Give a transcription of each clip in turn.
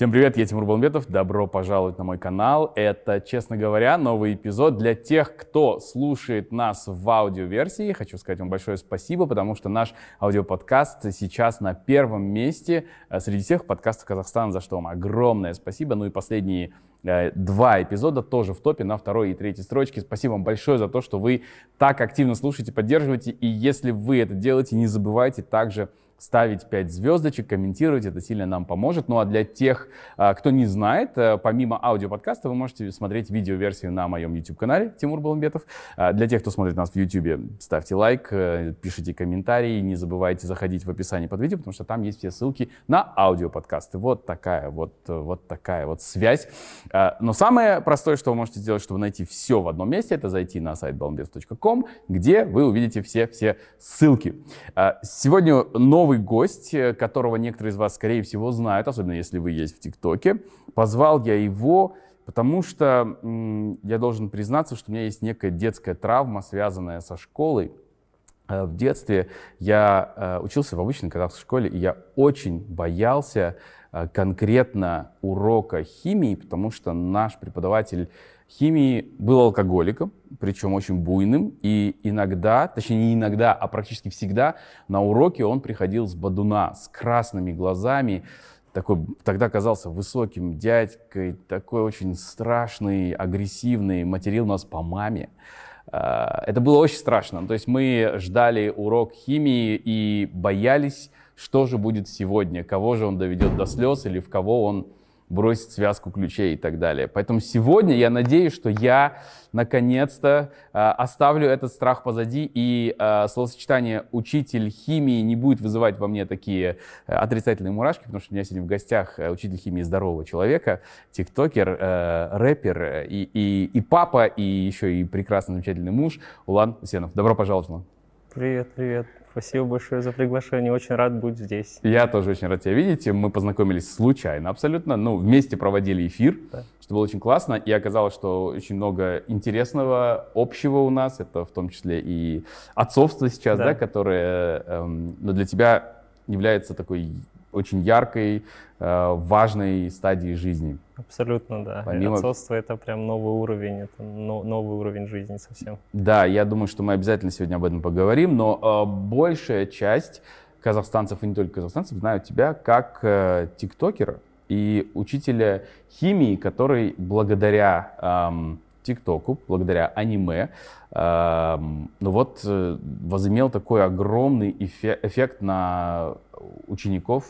Всем привет, я Тимур Балымбетов, добро пожаловать на мой канал. Это, честно говоря, новый эпизод для тех, кто слушает нас в аудиоверсии. Хочу сказать вам большое спасибо, потому что наш аудиоподкаст сейчас на первом месте среди всех подкастов Казахстана, за что вам огромное спасибо. Ну и последние два эпизода тоже в топе на второй и третьей строчке. Спасибо вам большое за то, что вы так активно слушаете, поддерживаете. И если вы это делаете, не забывайте также ставить 5 звездочек, комментировать, это сильно нам поможет. Ну а для тех, кто не знает, помимо аудиоподкаста вы можете смотреть видеоверсию на моем YouTube-канале Тимур Балымбетов. Для тех, кто смотрит нас в YouTube, ставьте лайк, пишите комментарии, не забывайте заходить в описание под видео, потому что там есть все ссылки на аудиоподкасты. Вот такая вот связь. Но самое простое, что вы можете сделать, чтобы найти все в одном месте, это зайти на сайт balumbev.com, где вы увидите все ссылки. Сегодня новый гость, которого некоторые из вас, скорее всего, знают, особенно если вы есть в ТикТоке. Позвал я его, потому что я должен признаться, что у меня есть некая детская травма, связанная со школой. В детстве я учился в обычной казахской школе, и я очень боялся конкретно урока химии, потому что наш преподаватель химии был алкоголиком, причем очень буйным, и иногда, точнее не иногда, а практически всегда на уроке он приходил с бадуна, с красными глазами, такой тогда казался высоким дядькой, такой очень страшный, агрессивный, материл нас по маме. Это было очень страшно, то есть мы ждали урок химии и боялись, что же будет сегодня, кого же он доведет до слез или в кого он бросить связку ключей и так далее. Поэтому сегодня я надеюсь, что я наконец-то оставлю этот страх позади, и словосочетание «учитель химии» не будет вызывать во мне такие отрицательные мурашки, потому что у меня сегодня в гостях учитель химии здорового человека, тиктокер, рэпер и папа, и еще и прекрасный, замечательный муж Улан Усенов. Добро пожаловать, Улан. Привет, привет. Спасибо большое за приглашение, очень рад быть здесь. Я тоже очень рад тебя видеть, мы познакомились случайно абсолютно, вместе проводили эфир, да. Что было очень классно, и оказалось, что очень много интересного общего у нас, это в том числе и отцовство сейчас, да, которое для тебя является такой очень яркой, важной стадии жизни. Абсолютно, да. Отцовство — это прям новый уровень, это новый уровень жизни совсем. Да, я думаю, что мы обязательно сегодня об этом поговорим, но большая часть казахстанцев, и не только казахстанцев, знают тебя как тиктокера и учителя химии, который благодаря ТикТоку, благодаря аниме, возымел такой огромный эффект на учеников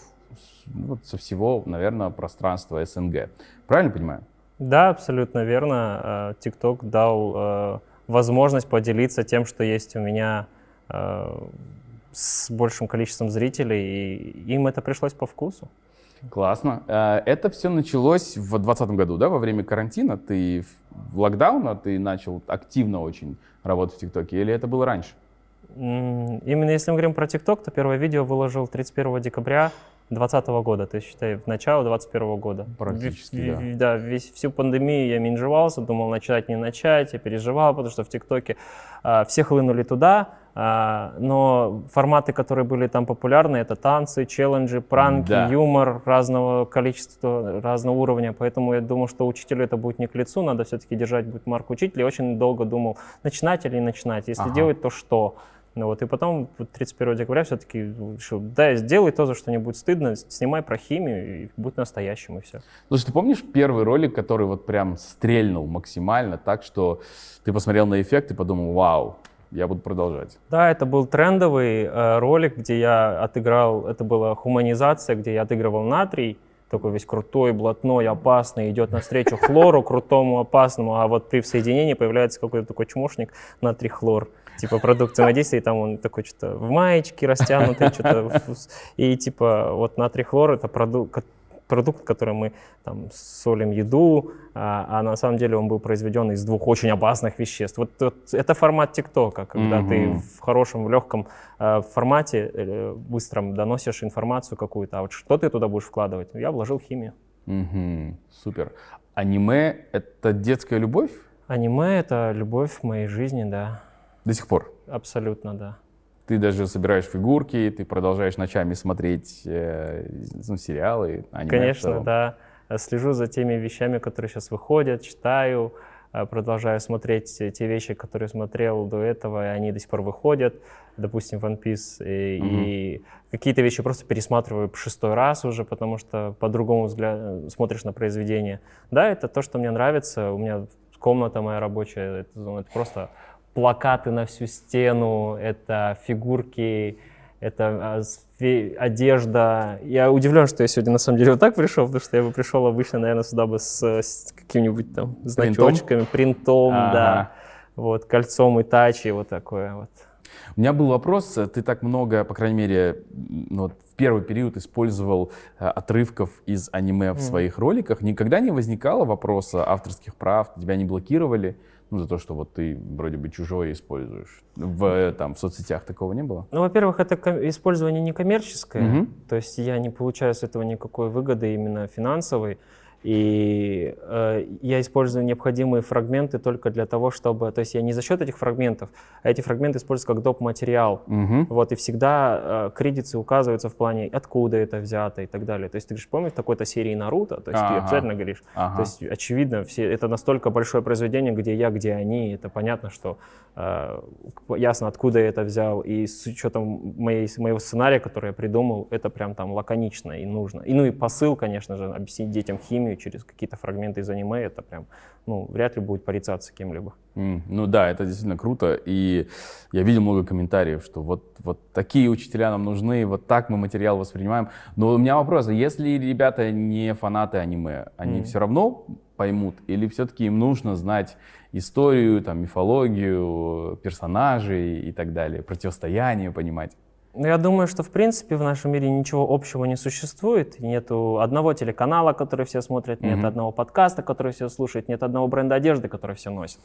со всего, наверное, пространства СНГ. Правильно понимаю? Да, абсолютно верно. ТикТок дал возможность поделиться тем, что есть у меня, с большим количеством зрителей, и им это пришлось по вкусу. Классно. Это все началось в 2020 году, да, во время карантина, локдауна ты начал активно очень работать в ТикТоке, или это было раньше? Именно если мы говорим про ТикТок, то первое видео выложил 31 декабря 2020 года, то есть, считай, в начало 2021 года. Практически, да. Да, всю пандемию я менжевался, думал, начать, не начать, я переживал, потому что в ТикТоке все хлынули туда, но форматы, которые были там популярны, это танцы, челленджи, пранки, да, юмор разного количества, разного уровня, поэтому я думал, что учителю это будет не к лицу, надо все-таки держать будет марку учителя, я очень долго думал, начинать или не начинать, если делать, то что? И потом 31 декабря все-таки решил, да, сделай то, за что не будет стыдно, снимай про химию, и будь настоящим, и все. Слушай, ты помнишь первый ролик, который вот прям стрельнул максимально так, что ты посмотрел на эффект и подумал, вау, я буду продолжать? Да, это был трендовый ролик, где я отыграл, это была хуманизация, где я отыгрывал натрий, такой весь крутой, блатной, опасный, идет навстречу хлору, крутому, опасному, а вот при соединении появляется какой-то такой чмошник натрий-хлор. Типа продукт взаимодействия, и там он такой что-то в маечке растянутый, что-то. И типа вот натрий-хлор — это продукт, который мы там солим еду, а на самом деле он был произведен из двух очень опасных веществ. Вот это формат ТикТока, когда ты в хорошем, в легком формате, быстром доносишь информацию какую-то. А вот что ты туда будешь вкладывать? Я вложил химию. Супер. Аниме — это детская любовь? Аниме — это любовь в моей жизни, да. До сих пор? Абсолютно, да. Ты даже собираешь фигурки, ты продолжаешь ночами смотреть сериалы, аниме? Конечно, да. слежу за теми вещами, которые сейчас выходят, читаю, продолжаю смотреть те вещи, которые смотрел до этого, и они до сих пор выходят. Допустим, One Piece. И какие-то вещи просто пересматриваю по 6-й раз уже, потому что по-другому смотришь на произведение. Да, это то, что мне нравится. У меня комната моя рабочая, это просто плакаты на всю стену, это фигурки, это одежда. Я удивлен, что я сегодня на самом деле вот так пришел, потому что я бы пришел обычно, наверное, сюда бы с какими-нибудь там значочками, принтом, да, вот, кольцом Итачи, вот такое вот. У меня был вопрос, ты так много, по крайней мере, ну, в первый период использовал отрывков из аниме в своих роликах. Никогда не возникало вопроса авторских прав, тебя не блокировали? Ну, за то, что вот ты вроде бы чужое используешь. В соцсетях такого не было? Ну, во-первых, это использование некоммерческое. То есть я не получаю с этого никакой выгоды именно финансовой. И я использую необходимые фрагменты только для того, чтобы... То есть я не за счет этих фрагментов, а эти фрагменты используются как доп. Материал. Вот, и всегда кредиты указываются в плане, откуда это взято и так далее. То есть ты говоришь, помнишь, в такой-то серии Наруто? То есть ты обязательно говоришь. То есть очевидно, это настолько большое произведение, где я, где они. Это понятно, что ясно, откуда я это взял. И с учетом моего сценария, который я придумал, это прям там лаконично и нужно. И, ну и посыл, конечно же, объяснить детям химию через какие-то фрагменты из аниме, это прям, ну, вряд ли будет порицаться кем-либо. Ну да, это действительно круто, и я видел много комментариев, что вот такие учителя нам нужны, вот так мы материал воспринимаем. Но у меня вопрос, если ребята не фанаты аниме, они все равно поймут, или все-таки им нужно знать историю, там, мифологию, персонажей и так далее, противостояние понимать? Ну, я думаю, что, в принципе, в нашем мире ничего общего не существует. Нету одного телеканала, который все смотрят, нет одного подкаста, который все слушают, нет одного бренда одежды, который все носят.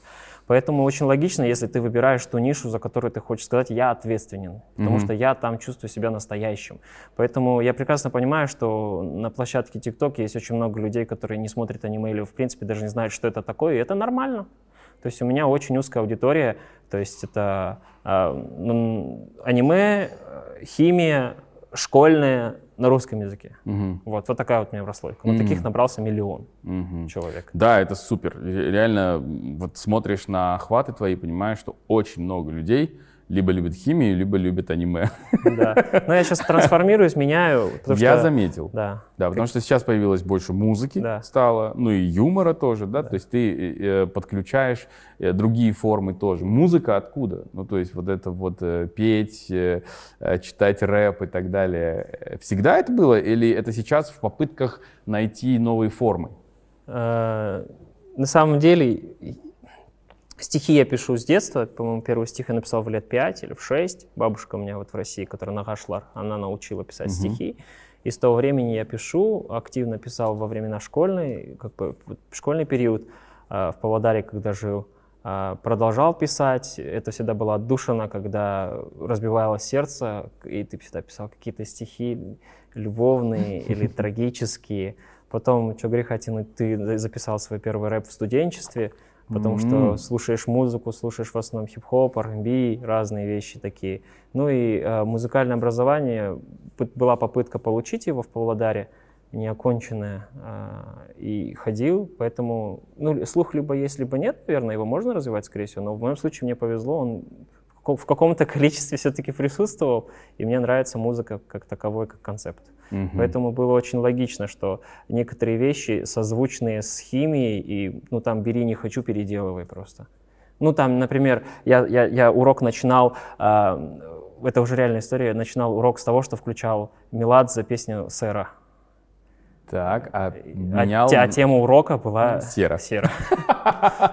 Поэтому очень логично, если ты выбираешь ту нишу, за которую ты хочешь сказать, я ответственен, потому что я там чувствую себя настоящим. Поэтому я прекрасно понимаю, что на площадке ТикТок есть очень много людей, которые не смотрят аниме или, в принципе, даже не знают, что это такое, и это нормально. То есть у меня очень узкая аудитория, то есть это аниме, химия, школьная на русском языке. Вот такая вот у меня прослойка. Вот таких набрался миллион человек. Да, это супер. Реально, вот смотришь на охваты твои, понимаешь, что очень много людей либо любят химию, либо любят аниме. Да. Но я сейчас трансформируюсь, меняю. Я заметил. Да. Да, потому что сейчас появилось больше музыки, стало, ну и юмора тоже, да. То есть ты подключаешь другие формы тоже. Музыка откуда? Ну то есть вот это вот петь, читать рэп и так далее. Всегда это было или это сейчас в попытках найти новые формы? На самом деле. Стихи я пишу с детства, по-моему, первый стих я написал в лет 5 или в 6. Бабушка у меня вот в России, которая нагашла, она научила писать стихи. И с того времени я пишу, активно писал во времена школьный период, в Павлодаре, когда жил, продолжал писать. Это всегда было отдушина, когда разбивалось сердце, и ты всегда писал какие-то стихи любовные или трагические. Потом, что греха тянуть, ты записал свой первый рэп в студенчестве. Потому что слушаешь музыку, слушаешь в основном хип-хоп, R&B, разные вещи такие. Ну и музыкальное образование, была попытка получить его в Павлодаре, неоконченное, и ходил, поэтому ну, слух либо есть, либо нет, наверное, его можно развивать, скорее всего, но в моем случае мне повезло, он в каком-то количестве все-таки присутствовал, и мне нравится музыка как таковой, как концепт. Поэтому было очень логично, что некоторые вещи созвучные с химией, и ну там бери, не хочу, переделывай просто. Ну там, например, я урок начинал, это уже реальная история, я начинал урок с того, что включал Меладзе песню «Сэра». Так, а тема урока была «Сера».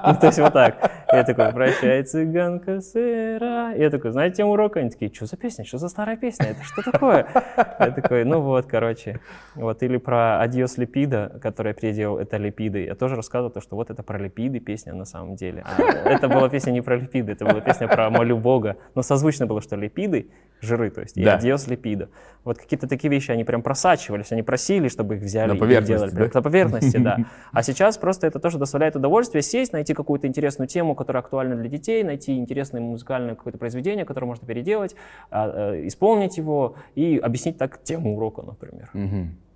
Ну, то есть вот так. Я такой, прощай, цыганка, сыра. Я такой, знаете тему урока? Они такие, что за песня? Что за старая песня? Это что такое? Я такой, ну вот, короче. Вот, или про Adios Липида, который я переделал, это липиды. Я тоже рассказывал, то, что вот это про липиды песня на самом деле. А это была песня не про липиды, это была песня про молю Бога. Но созвучно было, что липиды, жиры, то есть, и Adios Липида. Вот какие-то такие вещи, они прям просачивались, они просили, чтобы их взяли и делали. Да? На поверхности, да. А сейчас просто это тоже доставляет удовольствие сесть, найти какую-то интересную тему, которая актуальна для детей, найти интересное музыкальное какое-то произведение, которое можно переделать, исполнить его и объяснить так тему урока, например.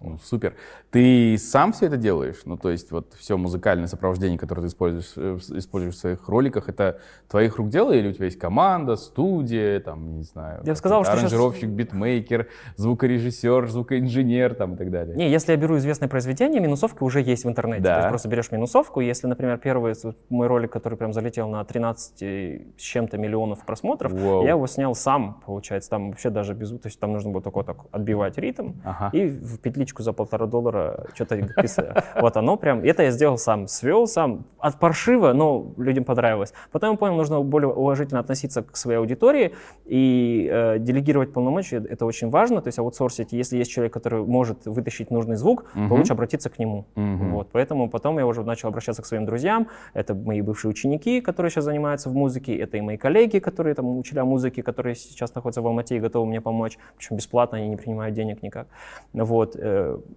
Ну, супер. Ты сам все это делаешь? Ну, то есть, вот все музыкальное сопровождение, которое ты используешь в своих роликах, это твоих рук дело или у тебя есть команда, студия, там, не знаю, я сказал, что аранжировщик, битмейкер, звукорежиссер, звукоинженер, там, и так далее? Не, если я беру известные произведения, минусовки уже есть в интернете. Да. То есть, просто берешь минусовку, если, например, первый мой ролик, который прям залетел на 13 с чем-то миллионов просмотров, Wow. я его снял сам, получается, там вообще даже без... То есть, там нужно было только вот так отбивать ритм Ага. и в петличку за $1,5 что-то писать. Вот оно прям. Это я сделал сам. Свел сам. От паршиво, но людям понравилось. Потом я понял, нужно более уважительно относиться к своей аудитории и делегировать полномочия. Это очень важно. То есть аутсорсить. Если есть человек, который может вытащить нужный звук, то лучше обратиться к нему. Вот. Поэтому потом я уже начал обращаться к своим друзьям. Это мои бывшие ученики, которые сейчас занимаются в музыке. Это и мои коллеги, которые там учили музыки, которые сейчас находятся в Алматы и готовы мне помочь. Причем бесплатно, они не принимают денег никак. Вот.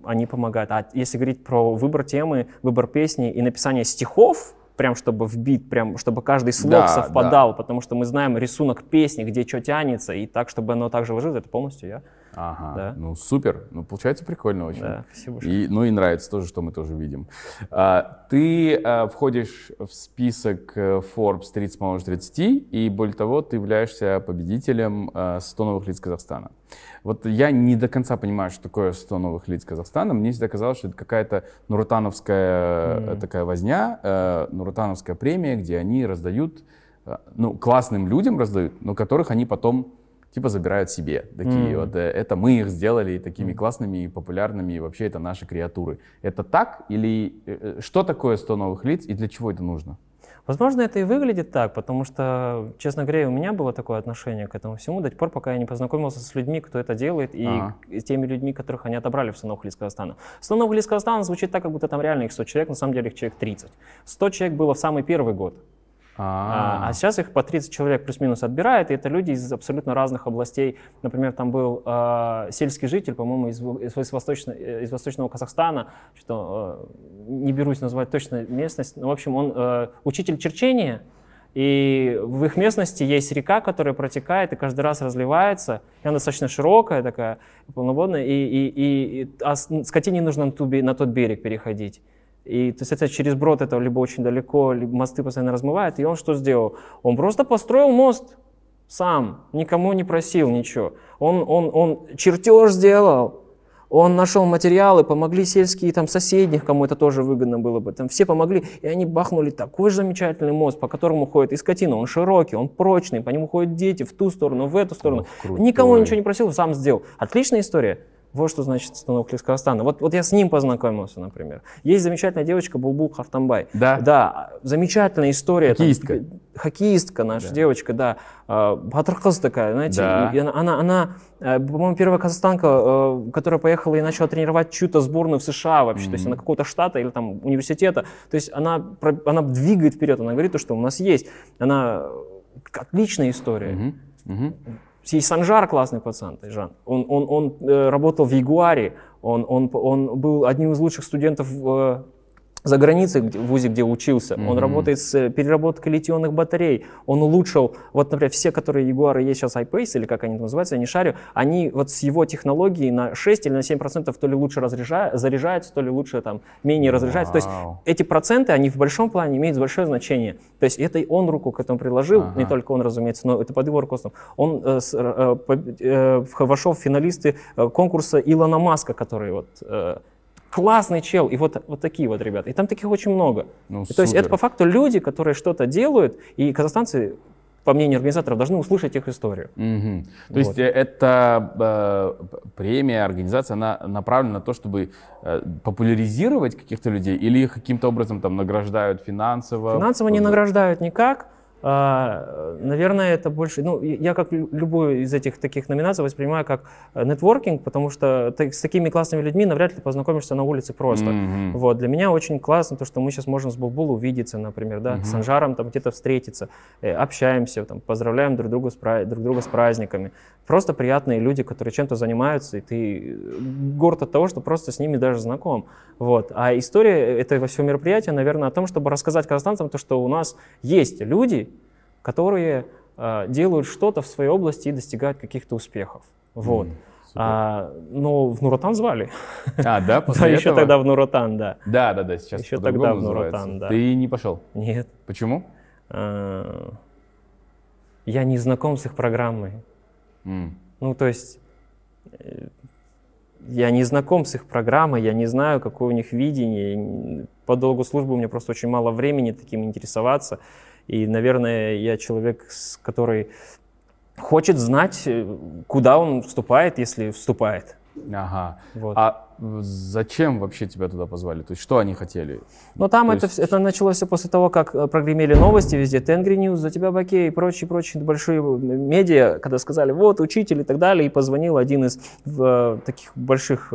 Они помогают. А если говорить про выбор темы, выбор песни и написание стихов, прям чтобы в бит, прям чтобы каждый слог совпадал, потому что мы знаем рисунок песни, где что тянется, и так, чтобы оно также ложилось, это полностью я. Ага, да. Ну супер, ну получается прикольно очень. Да, спасибо. И, ну и нравится тоже, что мы тоже видим. Ты входишь в список Forbes 30-30, и более того, ты являешься победителем 100 новых лиц Казахстана. Вот я не до конца понимаю, что такое 100 новых лиц Казахстана. Мне всегда казалось, что это какая-то нур-отановская такая возня, нур-отановская премия, где они раздают, ну классным людям раздают, но которых они потом типа забирают себе. Такие вот, это мы их сделали такими классными и популярными, и вообще это наши креатуры. Это так? Или что такое 100 новых лиц и для чего это нужно? Возможно, это и выглядит так, потому что, честно говоря, у меня было такое отношение к этому всему до тех пор, пока я не познакомился с людьми, кто это делает, и с теми людьми, которых они отобрали в 100 новых лиц Казахстана. 100 новых лиц Казахстана звучит так, как будто там реально их 100 человек, на самом деле их человек 30. 100 человек было в самый первый год. А сейчас их по 30 человек плюс-минус отбирает, и это люди из абсолютно разных областей. Например, там был сельский житель, по-моему, из Восточного Казахстана, что не берусь назвать точно местность, но, в общем, он учитель черчения, и в их местности есть река, которая протекает и каждый раз разливается, и она достаточно широкая такая, полноводная, а скотине нужно на тот берег переходить. И, то есть, это через брод, это либо очень далеко, либо мосты постоянно размывают. И он что сделал? Он просто построил мост сам, никому не просил ничего. Он чертеж сделал, он нашел материалы, помогли сельские там, соседних, кому это тоже выгодно было бы. Там все помогли, и они бахнули такой замечательный мост, по которому ходит и скотина. Он широкий, он прочный, по нему ходят дети в ту сторону, в эту сторону. Ох, никому ничего не просил, сам сделал. Отличная история. Вот что значит 100 новых лиц Казахстана. Вот я с ним познакомился, например. Есть замечательная девочка Бубук Афтамбай. Да? Да, замечательная история. Хоккеистка. Там, хоккеистка наша девочка, да. Батыркыз такая, знаете. Да. Она по-моему, первая казахстанка, которая поехала и начала тренировать чью-то сборную в США вообще. То есть она какого-то штата или там университета. То есть она двигает вперед, она говорит то, что у нас есть. Она отличная история. Сейсанжар классный пацан, Тайжан. Он работал в Jaguar, он был одним из лучших студентов за границей, в вузе, где учился. Он работает с переработкой литионных батарей. Он улучшил, вот, например, все, которые Jaguar есть сейчас, iPace, или как они там называются, я не шарю, они вот с его технологией на 6 или на 7% то ли лучше заряжаются, то ли лучше там менее разряжаются. То есть эти проценты, они в большом плане имеют большое значение. То есть это он руку к этому приложил, не только он, разумеется, но это под его руководством. Он вошел в финалисты конкурса Илона Маска, который вот... Классный чел, и вот такие вот ребята. И там таких очень много. Ну, то есть это по факту люди, которые что-то делают, и казахстанцы, по мнению организаторов, должны услышать их историю. То есть эта премия, организация, она направлена на то, чтобы популяризировать каких-то людей, или их каким-то образом там награждают финансово? Финансово не награждают никак. Наверное, это больше... Ну, я как любую из этих таких номинаций воспринимаю как нетворкинг, потому что с такими классными людьми навряд ли ты познакомишься на улице просто. Вот, для меня очень классно то, что мы сейчас можем с Булбулом увидеться, например, да, с Анжаром там где-то встретиться, общаемся, там, поздравляем друг друга с праздниками. Просто приятные люди, которые чем-то занимаются, и ты горд от того, что просто с ними даже знаком. Вот. А история этого всего мероприятия, наверное, о том, чтобы рассказать казахстанцам то, что у нас есть люди, которые делают что-то в своей области и достигают каких-то успехов. Вот. Но в Нур-Отан звали. А, да? После этого? Еще тогда в Нур-Отан, да. Да, да, да, сейчас еще тогда в Нур-Отан, да. Ты не пошел? Нет. Почему? Я не знаком с их программой. Ну, то есть, я не знаком с их программой, я не знаю, какое у них видение. По долгу службы у меня просто очень мало времени таким интересоваться. И, наверное, я человек, который хочет знать, куда он вступает, если вступает. Ага. Вот. А зачем вообще тебя туда позвали? То есть что они хотели? Ну там это началось все после того, как прогремели новости везде, Тенгри Ньюс, за тебя Баке и прочие большие медиа, когда сказали, вот, учитель и так далее, и позвонил один из таких больших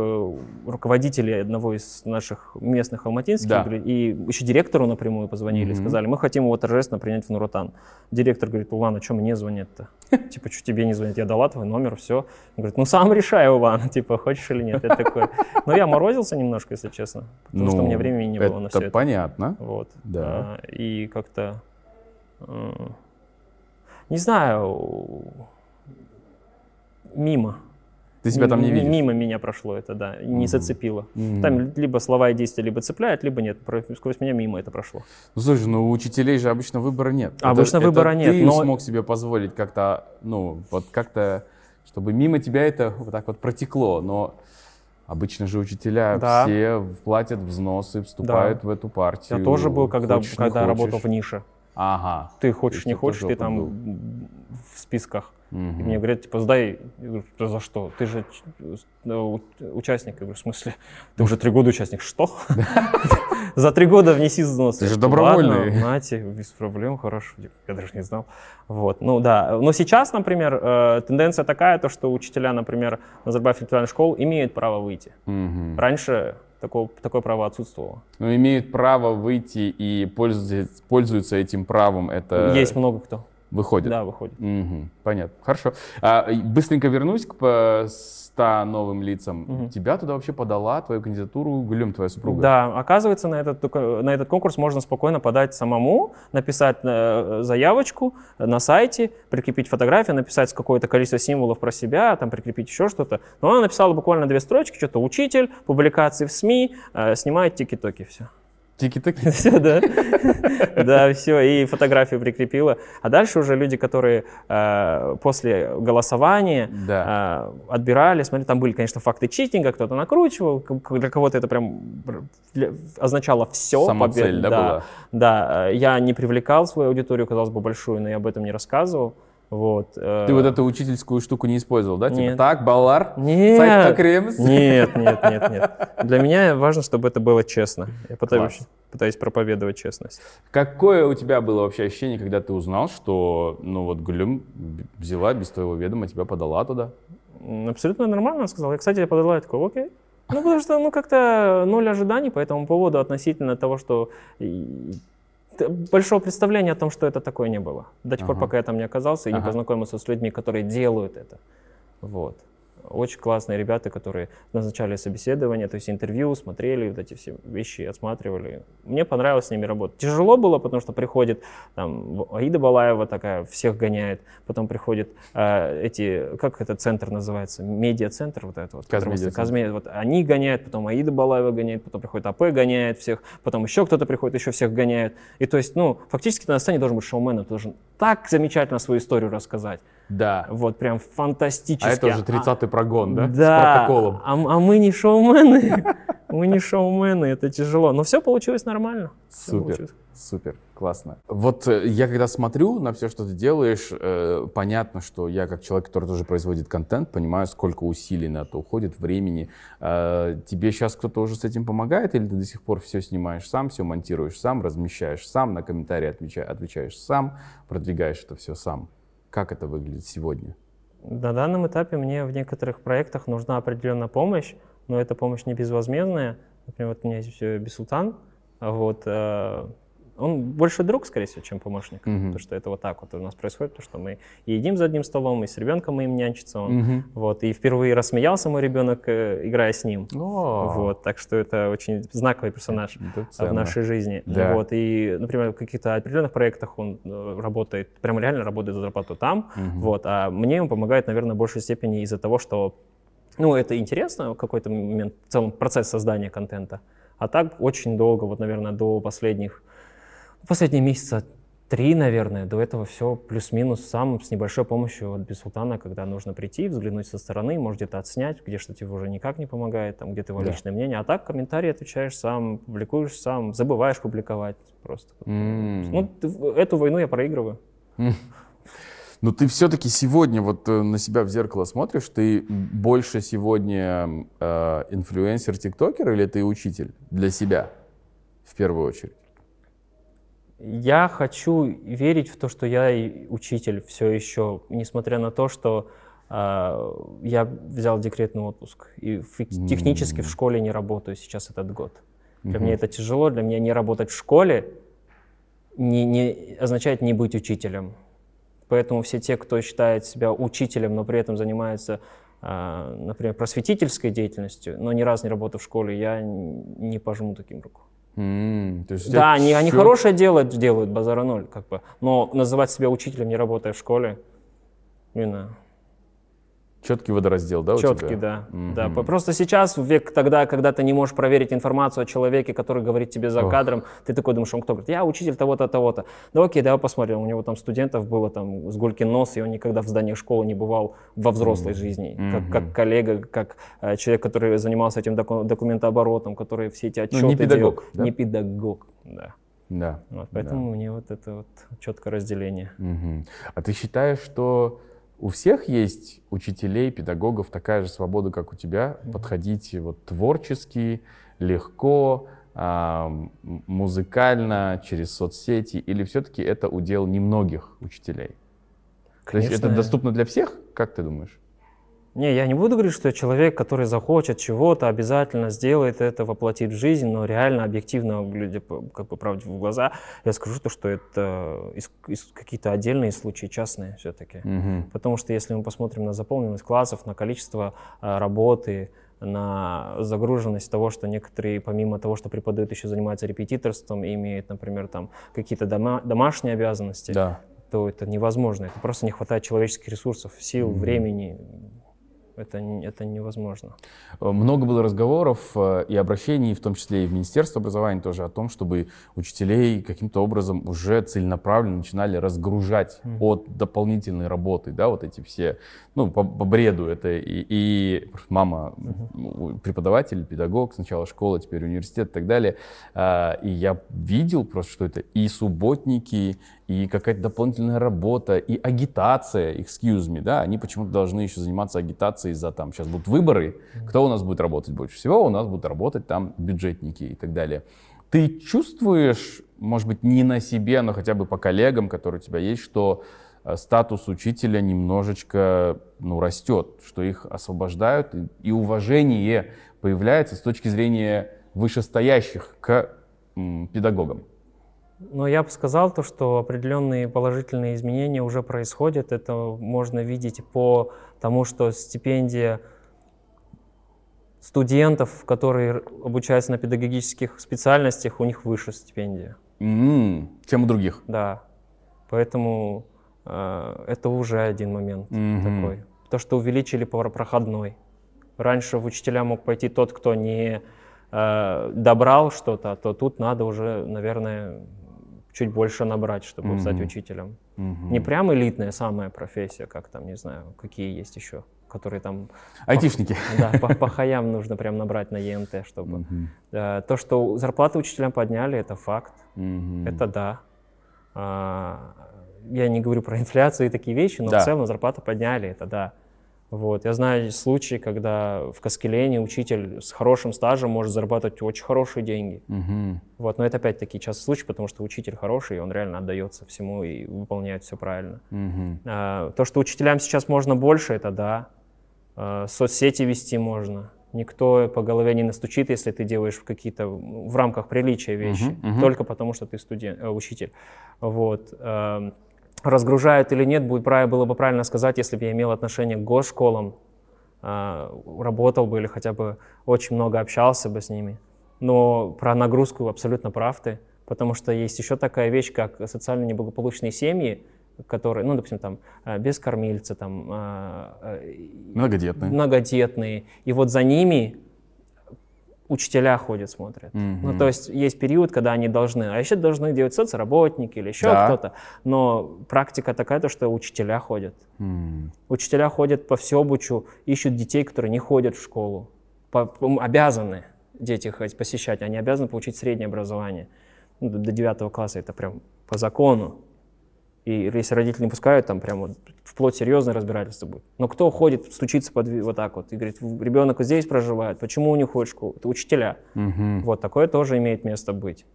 руководителей одного из наших местных алматинских, да. И еще директору напрямую позвонили, сказали, мы хотим его торжественно принять в Нур-Отан. Директор говорит, Улан, а что мне звонят-то? Типа, что тебе не звонят? Я дала твой номер, все. Он говорит, ну сам решай, Улан, типа, хочешь или нет. Я такой... Но я морозился немножко, если честно, потому что у меня времени не было на все это. Понятно. Вот. Да. И как-то, не знаю, мимо. Ты себя там не видишь? Мимо меня прошло это, да, не зацепило. Там либо слова и действия либо цепляют, либо нет. Сквозь меня мимо это прошло. Ну, слушай, ну у учителей же обычно выбора нет. Обычно выбора нет. Ты смог себе позволить как-то, ну, вот как-то, чтобы мимо тебя это вот так вот протекло, но... Обычно же учителя все платят взносы, вступают в эту партию. Я тоже был, когда работал в нише. Ага. Ты хочешь, не хочешь, ты там в списках. И мне говорят, типа, сдай. Я говорю, за что? Ты же участник. Я говорю, в смысле? Ты уже 3 года участник. Что? За 3 года внеси взнос. Ты же добровольный. Ладно, нате, без проблем, хорошо. Я даже не знал. Вот, ну да. Но сейчас, например, тенденция такая, то, что учителя, например, Назарбаев интеллектуальных школ имеют право выйти. Раньше такое право отсутствовало. Но имеют право выйти и пользуются этим правом. Это... Есть много кто. Выходит? Да, выходит. Понятно. Хорошо. Быстренько вернусь к 100 новым лицам. Тебя туда вообще подала, твою кандидатуру Гульнам, твоя супруга. Да, оказывается, на этот конкурс можно спокойно подать самому, написать заявочку на сайте, прикрепить фотографию, написать какое-то количество символов про себя, там прикрепить еще что-то. Но она написала буквально 2 строчки, что-то учитель, публикации в СМИ, снимает тики-токи, все. Тики-таки. Все, да. Да, все, и фотографию прикрепила. А дальше уже люди, которые после голосования отбирали, смотрели, там были, конечно, факты читинга, кто-то накручивал, для кого-то это прям означало все. Самоцель, да, была? Да, я не привлекал свою аудиторию, казалось бы, большую, но я об этом не рассказывал. Вот. Ты вот эту учительскую штуку не использовал, да? Нет. Типа, так, Балар, нет. Сайт так ремс. Нет, нет, нет, нет. Для меня важно, чтобы это было честно. Я пытаюсь проповедовать честность. Какое у тебя было вообще ощущение, когда ты узнал, что, ну вот, Гульнам взяла без твоего ведома, тебя подала туда? Абсолютно нормально, она сказала. Я, кстати, я подала, я такой, окей. Ну, потому что, ну, как-то ноль ожиданий по этому поводу относительно того, что... Большого представления о том, что это такое, не было. До тех пор, пока я там не оказался и не познакомился с людьми, которые делают это. Вот. Очень классные ребята, которые назначали собеседование, то есть интервью, смотрели вот эти все вещи, отсматривали. Мне понравилось с ними работать. Тяжело было, потому что приходит там Аида Балаева такая, всех гоняет. Потом приходит как этот центр называется, медиа-центр вот этот вот. Казмедиа. Вот они гоняют, потом Аида Балаева гоняет, потом приходит АП, гоняет всех, потом еще кто-то приходит, еще всех гоняет. И то есть, ну, фактически ты на сцене должен быть шоуменом, ты должен так замечательно свою историю рассказать. Да. Вот прям фантастически. А это уже 30-й прогон, да? Да. С протоколом. А мы не шоумены. Мы не шоумены, это тяжело. Но все получилось нормально. Супер, супер, классно. Вот я когда смотрю на все, что ты делаешь, понятно, что я как человек, который тоже производит контент, понимаю, сколько усилий на это уходит, времени. Тебе сейчас кто-то уже с этим помогает? Или ты до сих пор все снимаешь сам, все монтируешь сам, размещаешь сам, на комментарии отвечаешь сам, продвигаешь это все сам? Как это выглядит сегодня? На данном этапе мне в некоторых проектах нужна определенная помощь, но эта помощь не безвозмездная. Например, вот у меня есть Бексултан, вот, он больше друг, скорее всего, чем помощник, потому что это вот так вот у нас происходит, потому что мы и едим за одним столом, и с ребенком моим нянчится он. Вот, и впервые рассмеялся мой ребенок, играя с ним. Вот, так что это очень знаковый персонаж в нашей жизни. Да. Вот, и, например, в каких-то определенных проектах он работает, прям реально работает за зарплату там, вот, а мне он помогает, наверное, в большей степени из-за того, что Ну, это интересно в какой-то момент, в целом процесс создания контента. А так очень долго, вот, наверное, до последние месяца 3, наверное, до этого все плюс-минус сам с небольшой помощью от Бексултана, когда нужно прийти, взглянуть со стороны, может где-то отснять, где что тебе уже никак не помогает, там где-то его личное мнение. А так комментарии отвечаешь сам, публикуешь сам, забываешь публиковать просто. Ну, эту войну я проигрываю. Но ты все-таки сегодня вот на себя в зеркало смотришь, ты больше сегодня инфлюенсер-тиктокер или ты учитель для себя в первую очередь? Я хочу верить в то, что я и учитель все еще, несмотря на то, что я взял декретный отпуск и технически в школе не работаю сейчас этот год. Для меня это тяжело, для меня не работать в школе не означает не быть учителем. Поэтому все те, кто считает себя учителем, но при этом занимается, например, просветительской деятельностью, но ни разу не работал в школе, я не пожму таким руку. То есть да, они хорошее дело делают, базара ноль, как бы. Но называть себя учителем, не работая в школе, не знаю. Четкий водораздел, да, у тебя? Четкий, да. Да. Просто сейчас, в век тогда, когда ты не можешь проверить информацию о человеке, который говорит тебе за кадром, ты такой думаешь, он кто? Говорит, я учитель того-то, того-то. Да окей, давай посмотрим. У него там студентов было там с гулькин нос, и он никогда в зданиях школы не бывал во взрослой жизни. Как коллега, как человек, который занимался этим документооборотом, который все эти отчеты не педагог, делал. Да? Не педагог, да. Да. Вот, поэтому мне вот это вот четкое разделение. А ты считаешь, что... У всех есть учителей, педагогов такая же свобода, как у тебя, подходить вот творчески, легко, музыкально, через соцсети, или все-таки это удел немногих учителей? Конечно. То есть это доступно для всех, как ты думаешь? Не, я не буду говорить, что человек, который захочет чего-то, обязательно сделает это, воплотит в жизнь, но реально, объективно, люди, как бы, правде в глаза, я скажу то, что это какие-то отдельные случаи, частные все-таки. Потому что если мы посмотрим на заполненность классов, на количество работы, на загруженность того, что некоторые, помимо того, что преподают, еще занимаются репетиторством и имеют, например, там какие-то домашние обязанности, то это невозможно. Это просто не хватает человеческих ресурсов, сил, времени. Это невозможно. Много было разговоров и обращений, в том числе и в Министерство образования тоже, о том, чтобы учителей каким-то образом уже целенаправленно начинали разгружать от дополнительной работы, да, вот эти все, ну, по бреду это и мама, преподаватель, педагог, сначала школа, теперь университет и так далее. И я видел просто, что это и субботники, и какая-то дополнительная работа, и агитация, да, они почему-то должны еще заниматься агитацией за там, сейчас будут выборы, кто у нас будет работать больше всего, у нас будут работать там бюджетники и так далее. Ты чувствуешь, может быть, не на себе, но хотя бы по коллегам, которые у тебя есть, что статус учителя немножечко, ну, растет, что их освобождают, и уважение появляется с точки зрения вышестоящих к педагогам? Но я бы сказал то, что определенные положительные изменения уже происходят. Это можно видеть по тому, что стипендия студентов, которые обучаются на педагогических специальностях, у них выше стипендия. Чем у других? Да. Поэтому это уже один момент такой. То, что увеличили проходной. Раньше в учителя мог пойти тот, кто не добрал что-то, то тут надо уже, наверное, чуть больше набрать, чтобы стать учителем. Не прям элитная самая профессия, как там, не знаю, какие есть еще, которые там... Айтишники. Да, по хаям нужно прям набрать на ЕМТ, чтобы... То, что зарплаты учителям подняли, это факт, это да. Я не говорю про инфляцию и такие вещи, но в целом зарплату подняли, это да. Вот. Я знаю случаи, когда в Каскелене учитель с хорошим стажем может зарабатывать очень хорошие деньги. Вот. Но это опять-таки частый случай, потому что учитель хороший, он реально отдается всему и выполняет все правильно. То, что учителям сейчас можно больше, это да. Соцсети вести можно. Никто по голове не настучит, если ты делаешь какие-то в рамках приличия вещи, только потому что ты учитель. Вот. Разгружают или нет, было бы правильно сказать, если бы я имел отношение к госшколам, работал бы или хотя бы очень много общался бы с ними. Но про нагрузку абсолютно прав ты, потому что есть еще такая вещь, как социально неблагополучные семьи, которые, ну, допустим, там, без кормильца, там, многодетные. И вот за ними учителя ходят, смотрят. Mm-hmm. Ну, то есть есть период, когда они должны, а еще должны делать соцработники или еще кто-то. Но практика такая, то, что учителя ходят. Mm-hmm. Учителя ходят по всеобучу, ищут детей, которые не ходят в школу. Обязаны дети хоть посещать, они обязаны получить среднее образование. Ну, до 9 класса это прям по закону. И если родители не пускают, там прям вот вплоть серьезное разбирательство будет. Но кто ходит, стучится под вот так вот и говорит, ребенок здесь проживает, почему он не ходит в школу? Это учителя. Угу. Вот такое тоже имеет место быть.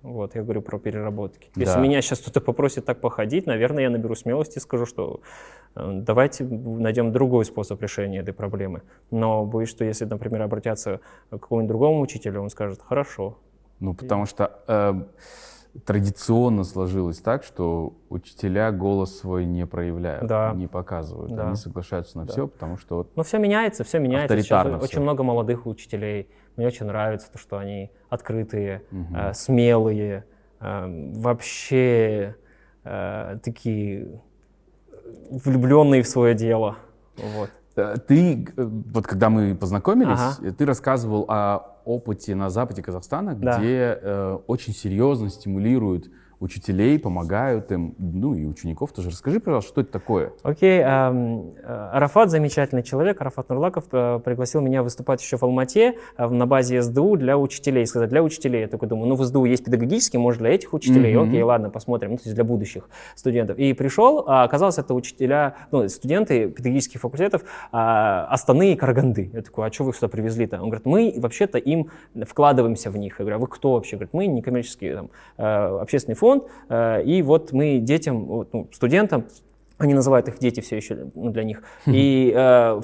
Вот, я говорю про переработки. Да. Если меня сейчас кто-то попросит так походить, наверное, я наберу смелости и скажу, что давайте найдем другой способ решения этой проблемы. Но боюсь, что если, например, обратятся к какому-нибудь другому учителю, он скажет, хорошо. Ну, потому что... Традиционно сложилось так, что учителя голос свой не проявляют, не показывают, они соглашаются на все, потому что... Вот. Но все меняется, все меняется. Авторитарно все. Очень много молодых учителей. Мне очень нравится то, что они открытые, смелые, вообще такие влюбленные в свое дело. Вот. Ты, вот когда мы познакомились, ты рассказывал о опыте на западе Казахстана, где очень серьезно стимулируют учителей, помогают им, ну и учеников тоже. Расскажи, пожалуйста, что это такое? Окей. Арафат, замечательный человек, Арафат Нурлаков, пригласил меня выступать еще в Алмате на базе СДУ для учителей. Сказать, для учителей, я только думаю, ну в СДУ есть педагогический, может для этих учителей, окей, ладно, посмотрим, ну, то есть для будущих студентов. И пришел, а оказалось, это учителя, ну, студенты педагогических факультетов Астаны и Караганды. Я такой, а что вы сюда привезли-то? Он говорит, мы вообще-то им вкладываемся в них. Я говорю, а вы кто вообще? Говорит, мы некоммерческий там, общественный фонд. И вот мы детям, ну, студентам, они называют их дети все еще для них, и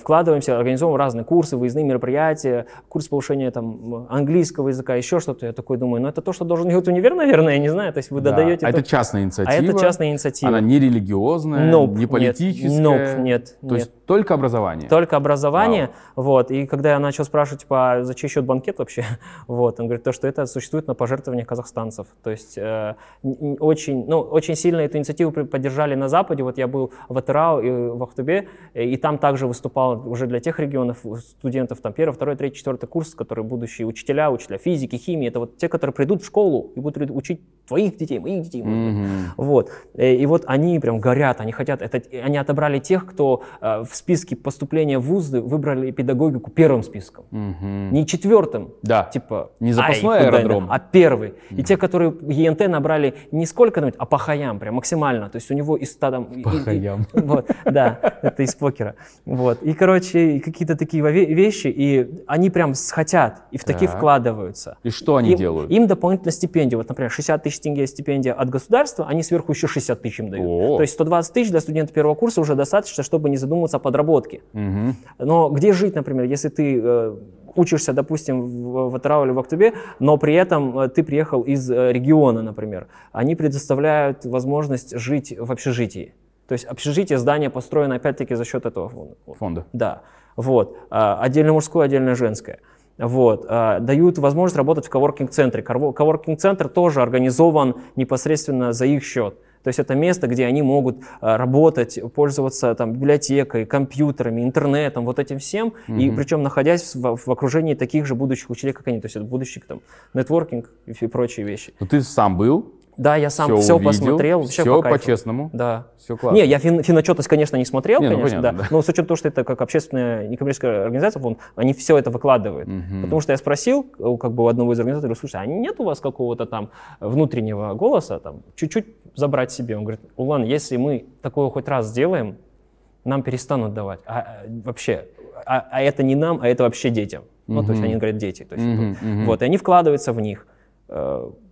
вкладываемся, организовываем разные курсы, выездные мероприятия, курс повышения там, английского языка, еще что-то. Я такой думаю, ну это то, что должен делать универ, наверное, я не знаю. То есть вы додаете... это частная инициатива. А это частная инициатива. Она не религиозная, не политическая. Нет. Только образование? Только образование, вот. И когда я начал спрашивать, типа, а за чей счет банкет вообще? Вот, он говорит, то, что это существует на пожертвованиях казахстанцев. То есть очень сильно эту инициативу поддержали на Западе. Вот я был в Атырау и в Ахтубе, и там также выступал уже для тех регионов студентов, там, 1, 2, 3, 4 курс, которые будущие учителя физики, химии, это вот те, которые придут в школу и будут учить твоих детей, моих детей. Вот. И вот они прям горят, они хотят, они отобрали тех, кто в списке поступления в вузы выбрали педагогику первым списком, не четвертым, типа не запасной аэродром, а первый. И те, которые ЕНТ набрали не сколько-нибудь, а по хаям прям максимально, то есть у него из 100 там... По хаям. Вот, да, это из покера. Вот. И, короче, какие-то такие вещи, и они прям хотят, и в такие вкладываются. И что они делают? Им дополнительно стипендию, вот, например, 60 тысяч тенге стипендия от государства, они сверху еще 60 тысяч им дают. То есть 120 тысяч для студента первого курса уже достаточно, чтобы не задумываться о подработке. Но где жить, например, если ты учишься, допустим, в Атырау или в Актубе, но при этом ты приехал из региона, например, они предоставляют возможность жить в общежитии. То есть общежитие, здание построено опять-таки за счет этого фонда. Да, вот. Отдельно мужское, отдельно женское. Вот. Дают возможность работать в коворкинг-центре. Коворкинг-центр тоже организован непосредственно за их счет. То есть это место, где они могут работать, пользоваться там, библиотекой, компьютерами, интернетом, вот этим всем, и причем находясь в окружении таких же будущих учителей, как они. То есть это будущий там, нетворкинг и прочие вещи. Но ты сам был? Да, я сам все увидел, посмотрел. Все по-честному? Да. Все классно. Не, я финотчетность, конечно, не смотрел, понятно. Но с учетом того, что это как общественная некоммерческая организация, они все это выкладывают. Потому что я спросил как бы, у одного из организаторов, слушай, а нет у вас какого-то там внутреннего голоса, там, чуть-чуть забрать себе? Он говорит, Улан, если мы такое хоть раз сделаем, нам перестанут давать. А это не нам, а это вообще детям. Ну, то есть они говорят дети. То есть, вот, и они вкладываются в них.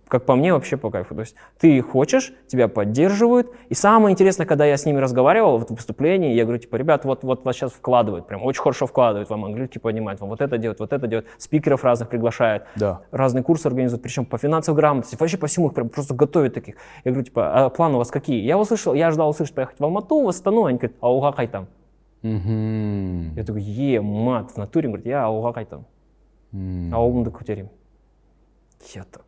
Как по мне, вообще по кайфу. То есть ты хочешь, тебя поддерживают. И самое интересное, когда я с ними разговаривал в выступлении, я говорю, типа, ребят, вот вас сейчас вкладывают, прям очень хорошо вкладывают, вам английский поднимают, вам вот это делают, спикеров разных приглашают, разные курсы организуют, причем по финансовой грамотности, вообще по всему их прям просто готовят таких. Я говорю, типа, а планы у вас какие? Я ждал услышать, поехать в Алмату, в Астану, они говорят, а аугакай там. Я такой, мат, в натуре, говорит, я аугакай там. А умда кутерим. Я так.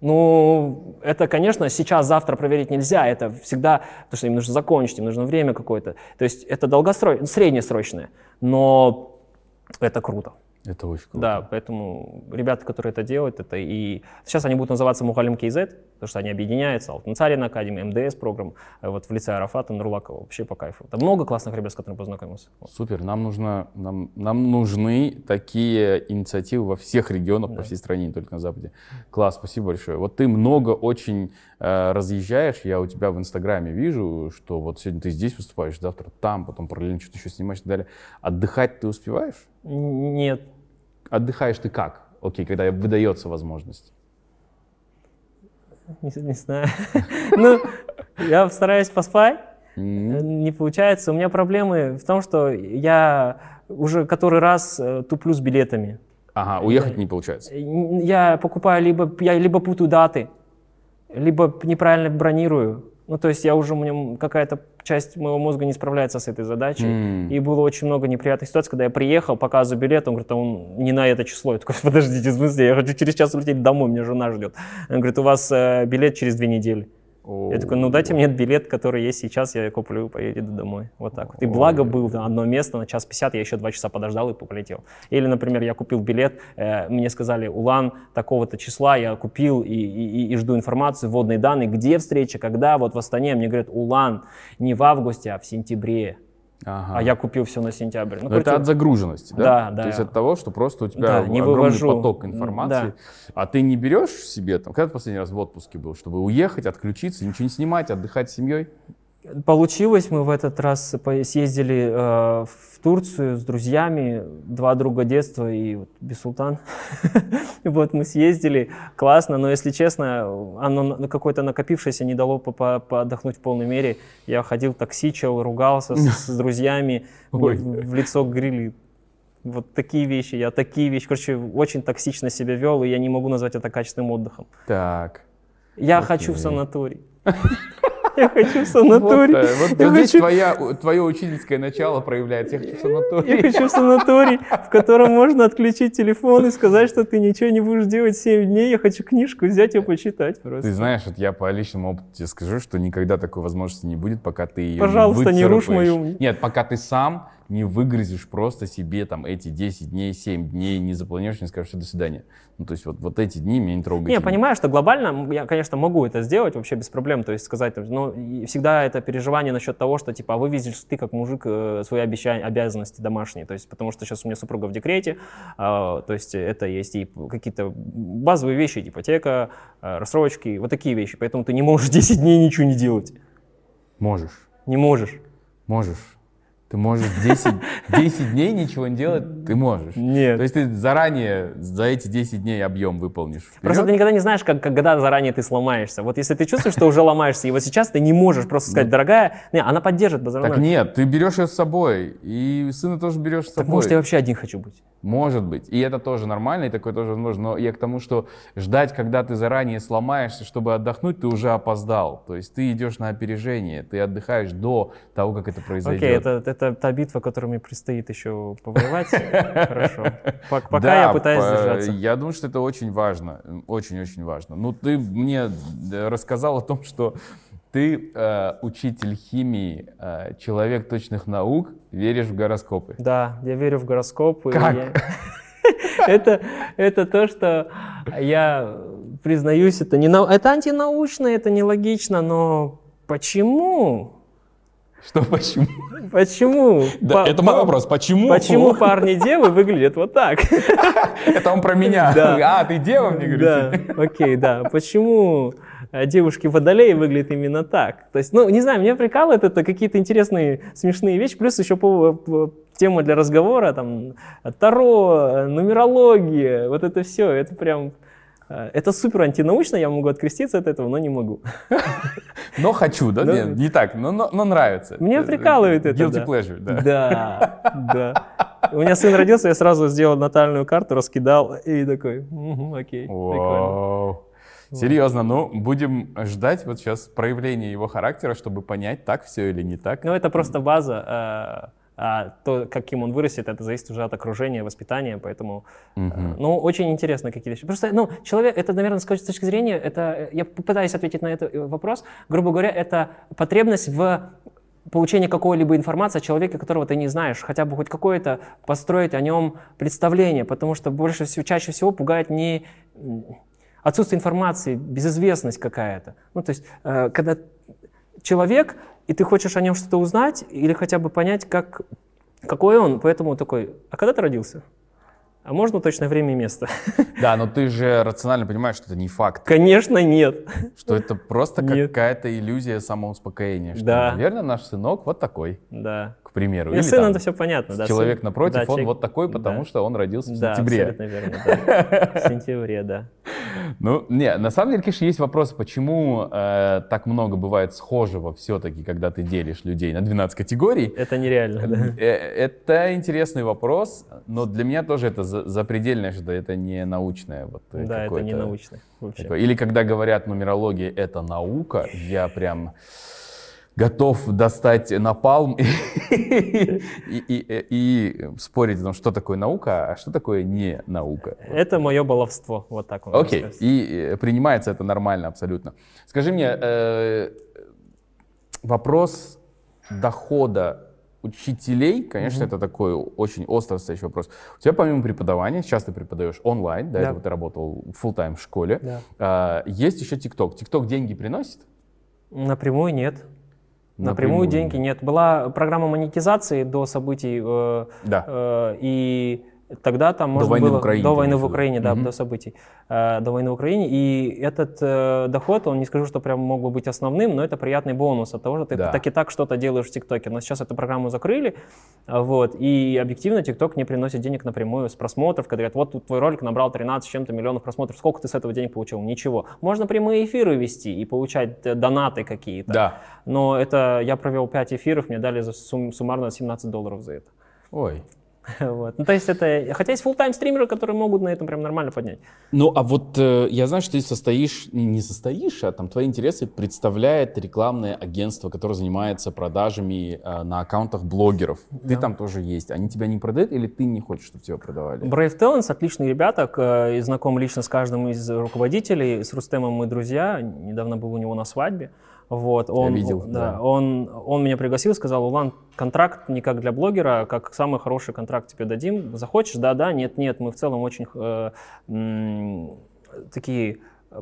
Ну, это, конечно, сейчас, завтра проверить нельзя, это всегда, потому что им нужно закончить, им нужно время какое-то. То есть это долгосрочное, среднесрочное, но это круто. Это очень круто. Да, поэтому ребята, которые это делают, это и... Сейчас они будут называться Мухалим КЗ, потому что они объединяются, Алтынцарин Академия, МДС программ, вот в лице Арафата Нурлакова, вообще по кайфу. Там много классных ребят, с которыми познакомился. Супер, нам нужны такие инициативы во всех регионах, да, по всей стране, не только на Западе. Класс, спасибо большое. Вот ты много очень разъезжаешь, я у тебя в Инстаграме вижу, что вот сегодня ты здесь выступаешь, завтра там, потом параллельно что-то еще снимаешь и так далее. Отдыхать ты успеваешь? Нет. Отдыхаешь ты как? Окей, когда выдается возможность. Не знаю. Ну, я стараюсь поспать, не получается. У меня проблемы в том, что я уже который раз туплю с билетами. Ага, уехать не получается. Я покупаю, я либо путаю даты, либо неправильно бронирую. Ну, то есть я уже, у меня какая-то часть моего мозга не справляется с этой задачей. И было очень много неприятных ситуаций, когда я приехал, показываю билет, он говорит, а он не на это число. Я такой, подождите, в смысле, я хочу через час улететь домой, меня жена ждет. Он говорит, у вас билет через 2 недели. Я такой, ну дайте мне билет, который есть сейчас, я куплю, поеду домой. Вот так вот. И благо было одно место на 1:50, я еще 2 часа подождал и полетел. Или, например, я купил билет, мне сказали, Улан, такого-то числа, я купил и жду информацию, вводные данные, где встреча, когда, вот в Астане. Мне говорят, Улан, не в августе, а в сентябре. Ага. А я купил все на сентябрь. Ну, это от загруженности, да? Да, да. То есть от того, что просто у тебя огромный поток информации. Да. А ты не берешь себе, там, когда ты последний раз в отпуске был, чтобы уехать, отключиться, ничего не снимать, отдыхать с семьей? Получилось, мы в этот раз съездили в Турцию с друзьями, 2 друга детства и вот, Бексултан. Вот мы съездили, классно, но если честно, оно какое-то накопившееся не дало отдохнуть в полной мере. Я ходил, таксичил, ругался с друзьями, в лицо грили. Вот такие вещи. Короче, очень токсично себя вел, и я не могу назвать это качественным отдыхом. Так. Я хочу в санаторий. Я хочу в санаторий. Вот здесь твое учительское начало проявляется. Я хочу в санаторий. Я хочу в санаторий, в котором можно отключить телефон и сказать, что ты ничего не будешь делать 7 дней. Я хочу книжку взять и почитать просто. Ты знаешь, вот я по личному опыту тебе скажу, что никогда такой возможности не будет, пока ты ее не выцарапаешь. Пожалуйста, не рушь мою. Нет, пока ты сам не выгрызешь просто себе там эти 10 дней, 7 дней, не запланируешь, не скажешь, до свидания. Ну, то есть вот эти дни меня не трогают. Я понимаю, что глобально я, конечно, могу это сделать вообще без проблем, то есть сказать, но всегда это переживание насчет того, что, типа, вывезешь ты как мужик свои обязанности домашние, то есть потому что сейчас у меня супруга в декрете, то есть это есть и какие-то базовые вещи, ипотека, рассрочки, вот такие вещи, поэтому ты не можешь 10 дней ничего не делать. Можешь. Не можешь. Можешь. Ты можешь 10 дней ничего не делать, ты можешь. Нет. То есть ты заранее за эти 10 дней объем выполнишь. Вперед. Просто ты никогда не знаешь, когда заранее ты сломаешься. Вот если ты чувствуешь, что уже ломаешься, и вот сейчас ты не можешь просто сказать, дорогая, не, она поддержит. Так нет, ты берешь ее с собой, и сына тоже берешь с собой. Так может, я вообще один хочу быть. Может быть. И это тоже нормально, и такое тоже возможно. Но я к тому, что ждать, когда ты заранее сломаешься, чтобы отдохнуть, ты уже опоздал. То есть ты идешь на опережение, ты отдыхаешь до того, как это произойдет. Окей, это та битва, которую мне предстоит еще повоевать. Хорошо. Пока я пытаюсь держаться. Я думаю, что это очень важно. Очень-очень важно. Ну, ты мне рассказал о том, что ты учитель химии, человек точных наук, веришь в гороскопы. Да, я верю в гороскопы. Это то, что я признаюсь, это антинаучно, это нелогично, но почему? Что почему? Почему? Да, это мой вопрос. Почему? Почему парни девы выглядят вот так? Это он про меня. Да. А, ты дева мне говоришь? Да, окей, да. Почему девушки водолеи выглядят именно так? То есть, ну, не знаю, меня прикалывает это какие-то интересные, смешные вещи. Плюс еще тема для разговора, там, таро, нумерология, вот это все, это прям... Это супер антинаучно, я могу откреститься от этого, но не могу. Но хочу, да? Нет, не так, но нравится. Меня прикалывает это. Guilty pleasure, да. Да. У меня сын родился, я сразу сделал натальную карту, раскидал и такой, окей, прикольно. Серьезно, ну, будем ждать вот сейчас проявления его характера, чтобы понять, так все или не так. Ну, это просто база. А то, каким он вырастет, это зависит уже от окружения, воспитания, поэтому... Ну, очень интересно какие-то вещи. Просто, ну, человек, это, наверное, с точки зрения, это, я попытаюсь ответить на этот вопрос, грубо говоря, это потребность в получении какой-либо информации о человеке, которого ты не знаешь, хотя бы хоть какое-то построить о нем представление, потому что больше всего, чаще всего пугает не... отсутствие информации, безызвестность какая-то. Ну, то есть, когда человек, и ты хочешь о нем что-то узнать, или хотя бы понять, как, какой он, поэтому такой, а когда ты родился? А можно точное время и место? Да, но ты же рационально понимаешь, что это не факт. Конечно, нет. Что это просто какая-то иллюзия самоуспокоения. Что, да. Наверное, наш сынок вот такой, да. К примеру. Для сына это все понятно. Да, человек сын... напротив, да, он человек... вот такой, потому да. что он родился в сентябре. Да, абсолютно верно. В сентябре, да. Ну, не, на самом деле, конечно, есть вопрос, почему так много бывает схожего все-таки, когда ты делишь людей на 12 категорий. Это нереально, да. Это интересный вопрос, но для меня тоже это запредельное, что это не научное. Вот, да, это не научное вообще. Такое. Или когда говорят, нумерология — это наука, я прям... готов достать напалм и спорить о том, что такое наука, а что такое не наука. Это мое баловство, вот так он. Окей, и принимается это нормально абсолютно. Скажи мне, вопрос дохода учителей, конечно, это такой очень остро стоящий вопрос. У тебя помимо преподавания, сейчас ты преподаешь онлайн, до этого ты работал фулл-тайм в школе, есть еще ТикТок. ТикТок деньги приносит? Напрямую нет. Напрямую деньги нет. Была программа монетизации до событий, и тогда там можно было... До войны в Украине. И этот доход, он не скажу, что прям мог бы быть основным, но это приятный бонус от того, что ты так и так что-то делаешь в ТикТоке. Но сейчас эту программу закрыли, вот, и объективно ТикТок не приносит денег напрямую с просмотров, когда говорят, вот тут твой ролик набрал 13 с чем-то миллионов просмотров, сколько ты с этого денег получил? Ничего. Можно прямые эфиры вести и получать донаты какие-то. Да. Но это я провел 5 эфиров, мне дали за суммарно $17 за это. Ой. Вот. Ну, то есть это, хотя есть фулл-тайм стримеры, которые могут на этом прям нормально поднять. Ну, а вот я знаю, что ты состоишь, не состоишь, а там твои интересы представляет рекламное агентство, которое занимается продажами на аккаунтах блогеров. Ты там тоже есть. Они тебя не продают или ты не хочешь, чтобы тебя продавали? Brave Talents, отличные ребята, и знаком лично с каждым из руководителей. С Рустемом мы друзья, недавно был у него на свадьбе. Вот, он, я видел, он меня пригласил, сказал, Улан, контракт не как для блогера, как самый хороший контракт тебе дадим. Захочешь? Да-да, нет-нет, мы в целом очень такие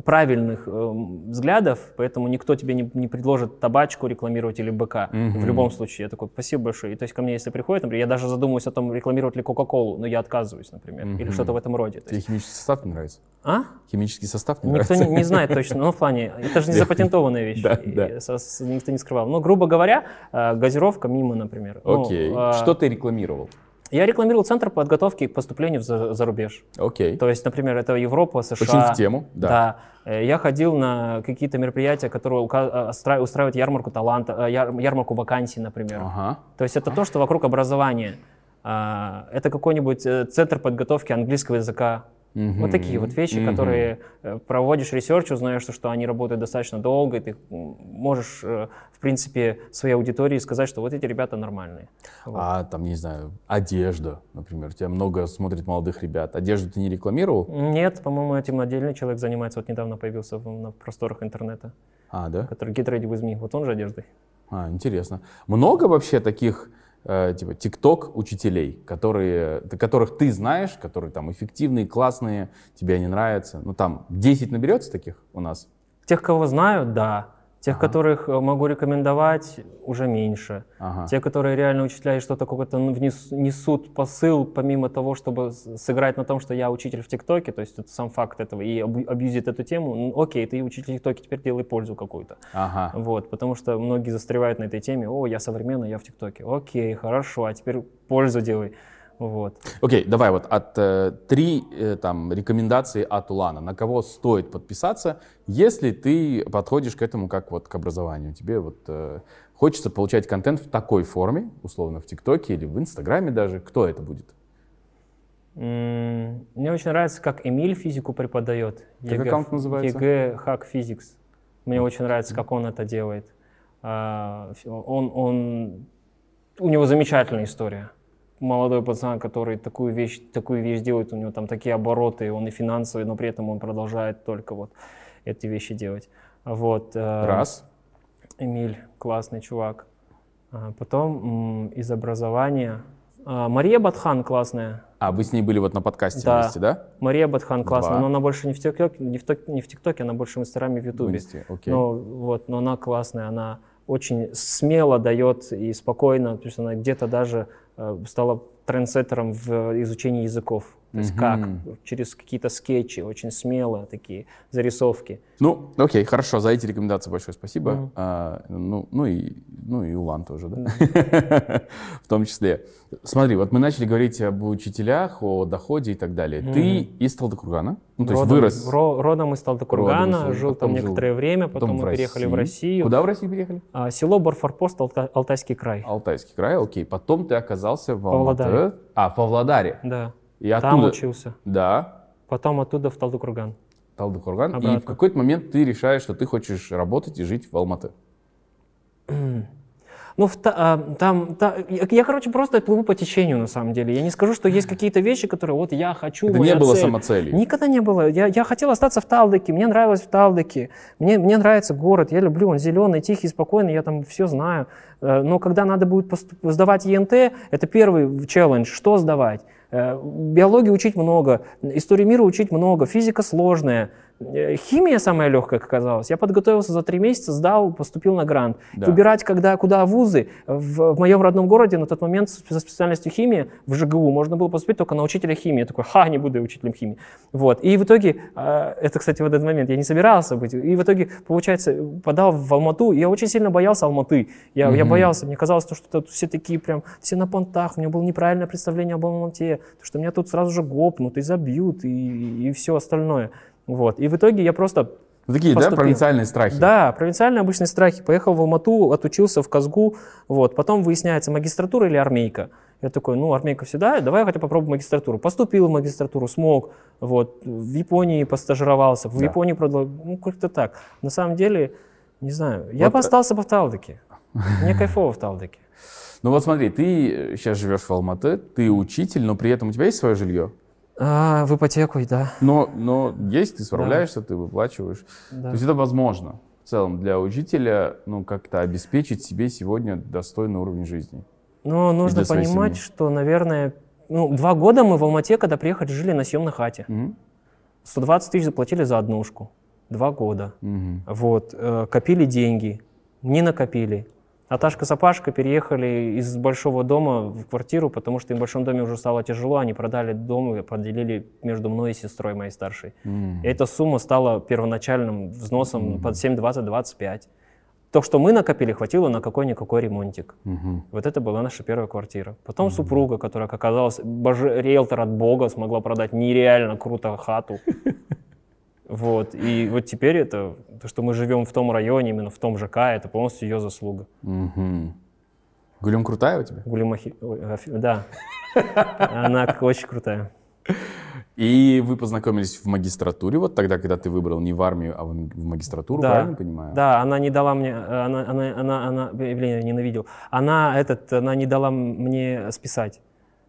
правильных взглядов, поэтому никто тебе не предложит табачку рекламировать или быка. В любом случае, я такой, спасибо большое. И то есть ко мне, если приходит, например, я даже задумываюсь о том, рекламировать ли Кока-Колу, но я отказываюсь, например, или что-то в этом роде. Тебе химический состав не нравится? А? Химический состав не нравится? Никто не знает точно, но в плане, это же не запатентованная вещь, никто не скрывал. Но, грубо говоря, газировка мимо, например. Окей, что ты рекламировал? Я рекламировал центр подготовки к поступлению за рубеж. Окей. То есть, например, это Европа, США. Очень в тему, да. Я ходил на какие-то мероприятия, которые устраивают ярмарку таланта, ярмарку вакансий, например. Ага. То есть это то, что вокруг образования. Это какой-нибудь центр подготовки английского языка. Вот такие вот вещи, которые проводишь ресерч, узнаешь, что они работают достаточно долго, и ты можешь, в принципе, своей аудитории сказать, что вот эти ребята нормальные. А там, не знаю, одежда, например, тебя много смотрит молодых ребят. Одежду ты не рекламировал? Нет, по-моему, этим отдельный человек занимается, вот недавно появился на просторах интернета. А, да? Который Get Ready With Me, вот он же одеждой. А, интересно. Много вообще таких... типа ТикТок учителей, которых ты знаешь, которые там эффективные, классные, тебе они нравятся. Ну там 10 наберется таких у нас? Тех, кого знаю, да. Тех, которых могу рекомендовать, уже меньше. Те, которые реально учителя и что-то какое-то несут посыл, помимо того, чтобы сыграть на том, что я учитель в ТикТоке, то есть это сам факт этого, и абьюзит эту тему, ну, окей, ты учитель в ТикТоке, теперь делай пользу какую-то. Вот, потому что многие застревают на этой теме, о, я современный, я в ТикТоке. Окей, хорошо, а теперь пользу делай. Вот. Окей, давай вот от три рекомендации от Улана. На кого стоит подписаться, если ты подходишь к этому как вот к образованию? Тебе вот хочется получать контент в такой форме, условно в ТикТоке или в Инстаграме даже. Кто это будет? Мне очень нравится, как Эмиль физику преподает. Как аккаунт называется? ЕГЭ Хак Физикс. Мне очень нравится, как он это делает. Он у него замечательная история. Молодой пацан, который такую вещь делает, у него там такие обороты, он и финансовый, но при этом он продолжает только вот эти вещи делать. Вот. Раз. Эмиль, классный чувак. Потом из образования... Мария Бадхан классная. А, вы с ней были вот на подкасте да. вместе, да? Мария Бадхан классная, но она больше не в ТикТоке, она больше в Инстаграме, в Ютубе. Вот, но она классная, она очень смело дает и спокойно, то есть она где-то даже стала трендсеттером в изучении языков. То есть как? Через какие-то скетчи, очень смело такие зарисовки. Ну, окей, хорошо, за эти рекомендации большое спасибо. Ну и Улан тоже, да? В том числе. Смотри, вот мы начали говорить об учителях, о доходе и так далее. Ты из Талдыкургана? Ну, то есть вырос? Родом из Талдыкургана, жил там некоторое время, потом мы переехали в Россию. Куда в Россию переехали? Село Борфорпост, Алтайский край. Алтайский край, окей. Потом ты оказался в Алматы. А, в Павлодаре. Да. И оттуда... Там учился. Да. Потом оттуда в Талдыкурган. Талдыкурган. Обратно. И в какой-то момент ты решаешь, что ты хочешь работать и жить в Алматы. Ну, я, короче, просто плыву по течению, на самом деле. Я не скажу, что есть какие-то вещи, которые вот я хочу, это моя цель. Не было самоцелей? Никогда не было. Я хотел остаться в Талдыке, мне нравилось в Талдыке. Мне нравится город, я люблю, он зеленый, тихий, спокойный, я там все знаю. Но когда надо будет сдавать ЕНТ, это первый челлендж, что сдавать? Биологию учить много, историю мира учить много, физика сложная. Химия самая легкая, как оказалось. Я подготовился за 3 месяца, сдал, поступил на грант. Да. Выбирать, куда вузы. В моем родном городе на тот момент со специальностью химия в ЖГУ можно было поступить только на учителя химии. Я такой, не буду я учителем химии. Вот. И в итоге, это, кстати, в этот момент я не собирался быть. И в итоге, получается, подал в Алмату. Я очень сильно боялся Алматы. Я боялся. Мне казалось, что все такие прям, все на понтах. У меня было неправильное представление об Алмате. Что меня тут сразу же гопнут и забьют и все остальное. Вот. И в итоге я просто... Такие, поступил. Да, провинциальные страхи? Да, провинциальные обычные страхи. Поехал в Алмату, отучился в Казгу, вот. Потом выясняется, магистратура или армейка. Я такой, армейка всегда, давай я хотя попробую магистратуру. Поступил в магистратуру, смог, вот. В Японии постажировался, в Японии продал, как-то так. На самом деле, не знаю, вот я бы остался в Талдыке. Мне кайфово в Талдыке. Ну вот смотри, ты сейчас живешь в Алматы, ты учитель, но при этом у тебя есть свое жилье? В ипотеку, да. Но есть, ты справляешься, да. Ты выплачиваешь. Да. То есть это возможно в целом для учителя, как-то обеспечить себе сегодня достойный уровень жизни. Но нужно понимать, что, наверное, 2 года мы в Алмате, когда приехали, жили на съемной хате. 120 тысяч заплатили за однушку. 2 года. Вот, копили деньги, не накопили. Наташка с Апашкой переехали из большого дома в квартиру, потому что им в большом доме уже стало тяжело, они продали дом и поделили между мной и сестрой моей старшей. И эта сумма стала первоначальным взносом под 7,20-25. То, что мы накопили, хватило на какой-никакой ремонтик. Вот это была наша первая квартира. Потом супруга, которая, как оказалось, риэлтор от бога, смогла продать нереально круто хату. Вот, и вот теперь это, то, что мы живем в том районе, именно в том ЖК, это полностью ее заслуга. Гулем крутая у тебя? Гулем, да. Она очень крутая. И вы познакомились в магистратуре, вот тогда, когда ты выбрал не в армию, а в магистратуру, да. Правильно понимаю? Да, она не дала мне, я ненавидел, она не дала мне списать.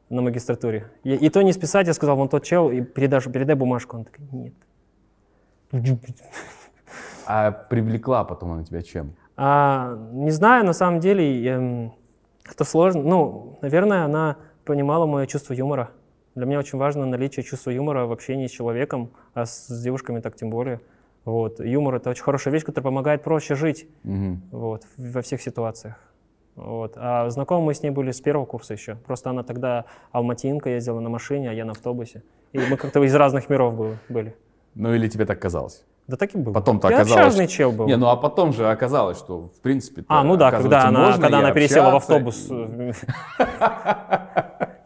На магистратуре. И то не списать, я сказал, вон тот чел, и передай бумажку. Он такой, нет. А привлекла потом она тебя чем? Не знаю, на самом деле это сложно. Наверное, она понимала мое чувство юмора. Для меня очень важно наличие чувства юмора в общении с человеком, а с девушками так тем более. Вот. Юмор — это очень хорошая вещь, которая помогает проще жить вот, во всех ситуациях. Вот. А знакомы мы с ней были с 1-го курса еще. Просто она тогда алматинка, ездила на машине, а я на автобусе. И мы как-то из разных миров были. Или тебе так казалось? Да так и было. Потом-то оказалось... общажный чел был. А потом же оказалось, что в принципе... когда она пересела в автобус.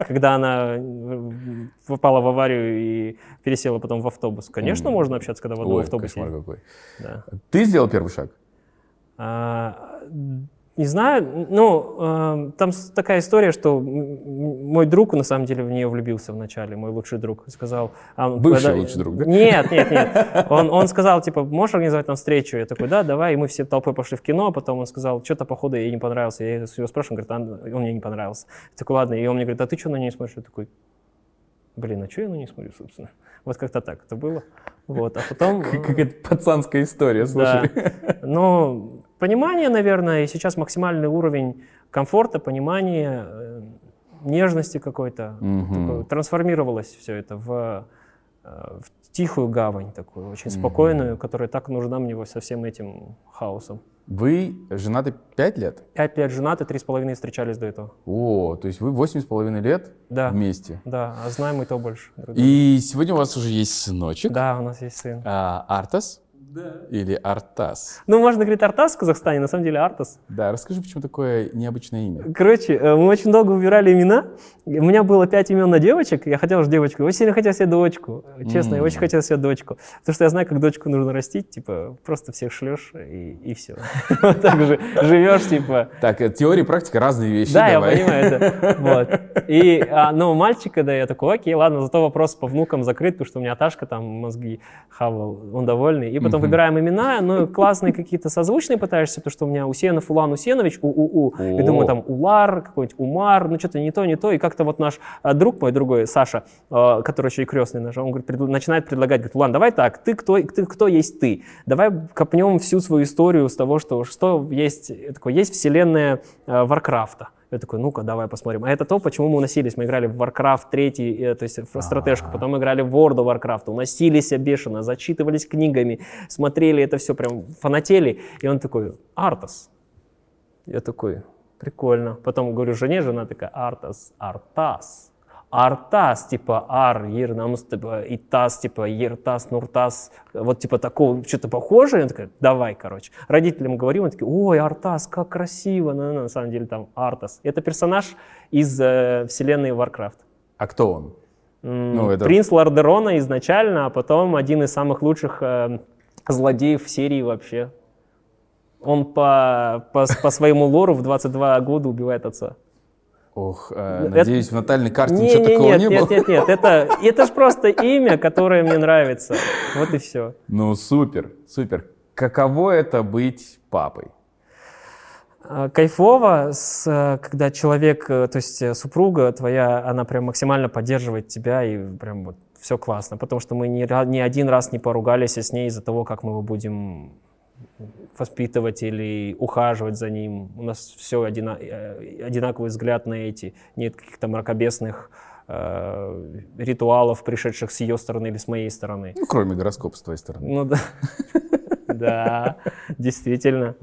Когда она попала в аварию и пересела потом в автобус. Конечно, можно общаться, когда в одном автобусе. Ой, кошмар какой. Ты сделал первый шаг? Не знаю, ну, там такая история, что мой друг, на самом деле, в нее влюбился вначале, мой лучший друг, сказал... Бывший лучший друг, да? Нет, нет, нет. Он сказал, типа, можешь организовать нам встречу? Я такой, да, давай, и мы все толпой пошли в кино, потом он сказал, что-то, походу, ей не понравился. Я его спрашиваю, он говорит, он мне не понравился. Я такой, ладно, и он мне говорит, а ты что на нее смотришь? Я такой, блин, а что я на нее смотрю, собственно? Вот как-то так это было. Вот, а потом... Какая-то пацанская история, слушай. Да, но... Понимание, наверное, и сейчас максимальный уровень комфорта, понимания, нежности какой-то. Такой, трансформировалось все это в тихую гавань такую, очень спокойную, которая так нужна мне со всем этим хаосом. Вы женаты 5 лет? 5 лет женаты, 3,5 встречались до этого. О, то есть вы 8,5 лет вместе? Да, а знаем и то больше. И сегодня у вас уже есть сыночек? Да, у нас есть сын. Артас? Да. Или Артас. Ну, можно говорить Артас в Казахстане, на самом деле Артас. Да, расскажи, почему такое необычное имя. Короче, мы очень долго выбирали имена. У меня было 5 имен на девочек, я хотел же девочку. Очень сильно хотел себе дочку, честно, я очень хотел себе дочку. Потому что я знаю, как дочку нужно растить, типа, просто всех шлешь и все. Вот так же живешь, типа. Так, теория и практика разные вещи. Да, я понимаю это. Вот. И, ну, мальчика, да, я такой, окей, ладно, зато вопрос по внукам закрыт, потому что у меня Аташка там мозги хавал, он довольный. И потом выбираем имена, ну, классные какие-то созвучные пытаешься, потому что у меня Усенов, Улан Усенович, И думаю, там, Улар, какой-нибудь Умар, ну, что-то не то. И как-то вот наш друг мой, другой, Саша, который еще и крестный наш, он говорит, начинает предлагать, говорит, Улан, давай так, ты кто есть ты? Давай копнем всю свою историю с того, что есть, такое, есть вселенная Варкрафта. Я такой, ну-ка, давай посмотрим. А это то, почему мы уносились. Мы играли в Warcraft 3, то есть в стратежку, потом играли в World of Warcraft, уносились бешено, зачитывались книгами, смотрели это все, прям фанатели. И он такой, Артас. Я такой, прикольно. Потом говорю жене, жена такая, Артас, типа Ар, Ер, Намус, типа Итас, типа Ертас, Нуртас, вот типа такого, что-то похожее. Он такой, давай, короче. Родителям говорим, он такие, ой, Артас, как красиво. Но на самом деле там Артас. Это персонаж из вселенной Warcraft. А кто он? Принц Лордерона изначально, а потом один из самых лучших злодеев в серии вообще. Он по своему лору в 22 года убивает отца. Ох, надеюсь, в натальной карте ничего такого не было? Нет, это же просто имя, которое мне нравится. Вот и все. Ну, супер, супер. Каково это быть папой? Кайфово, когда человек, то есть супруга твоя, она прям максимально поддерживает тебя и прям вот все классно. Потому что мы ни один раз не поругались с ней из-за того, как мы его будем... воспитывать или ухаживать за ним. У нас все одинаковый взгляд на эти. Нет каких-то мракобесных ритуалов, пришедших с ее стороны или с моей стороны. Ну, кроме гороскопа с твоей стороны. Ну да, да, действительно.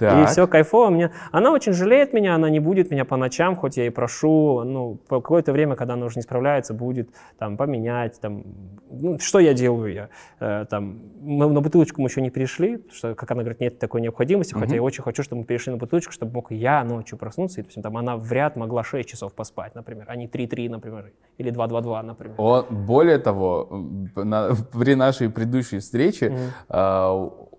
И все кайфово. Она очень жалеет меня, она не будет меня по ночам, хоть я и прошу. Ну, какое-то время, когда она уже не справляется, будет там поменять. Там, ну, что я делаю? Мы на бутылочку мы еще не перешли, потому что, как она говорит, нет такой необходимости. Хотя я очень хочу, чтобы мы перешли на бутылочку, чтобы мог я ночью проснуться. И, допустим, там, она вряд могла 6 часов поспать, например, а не 3-3, например, или 2-2-2, например. Более того, при нашей предыдущей встрече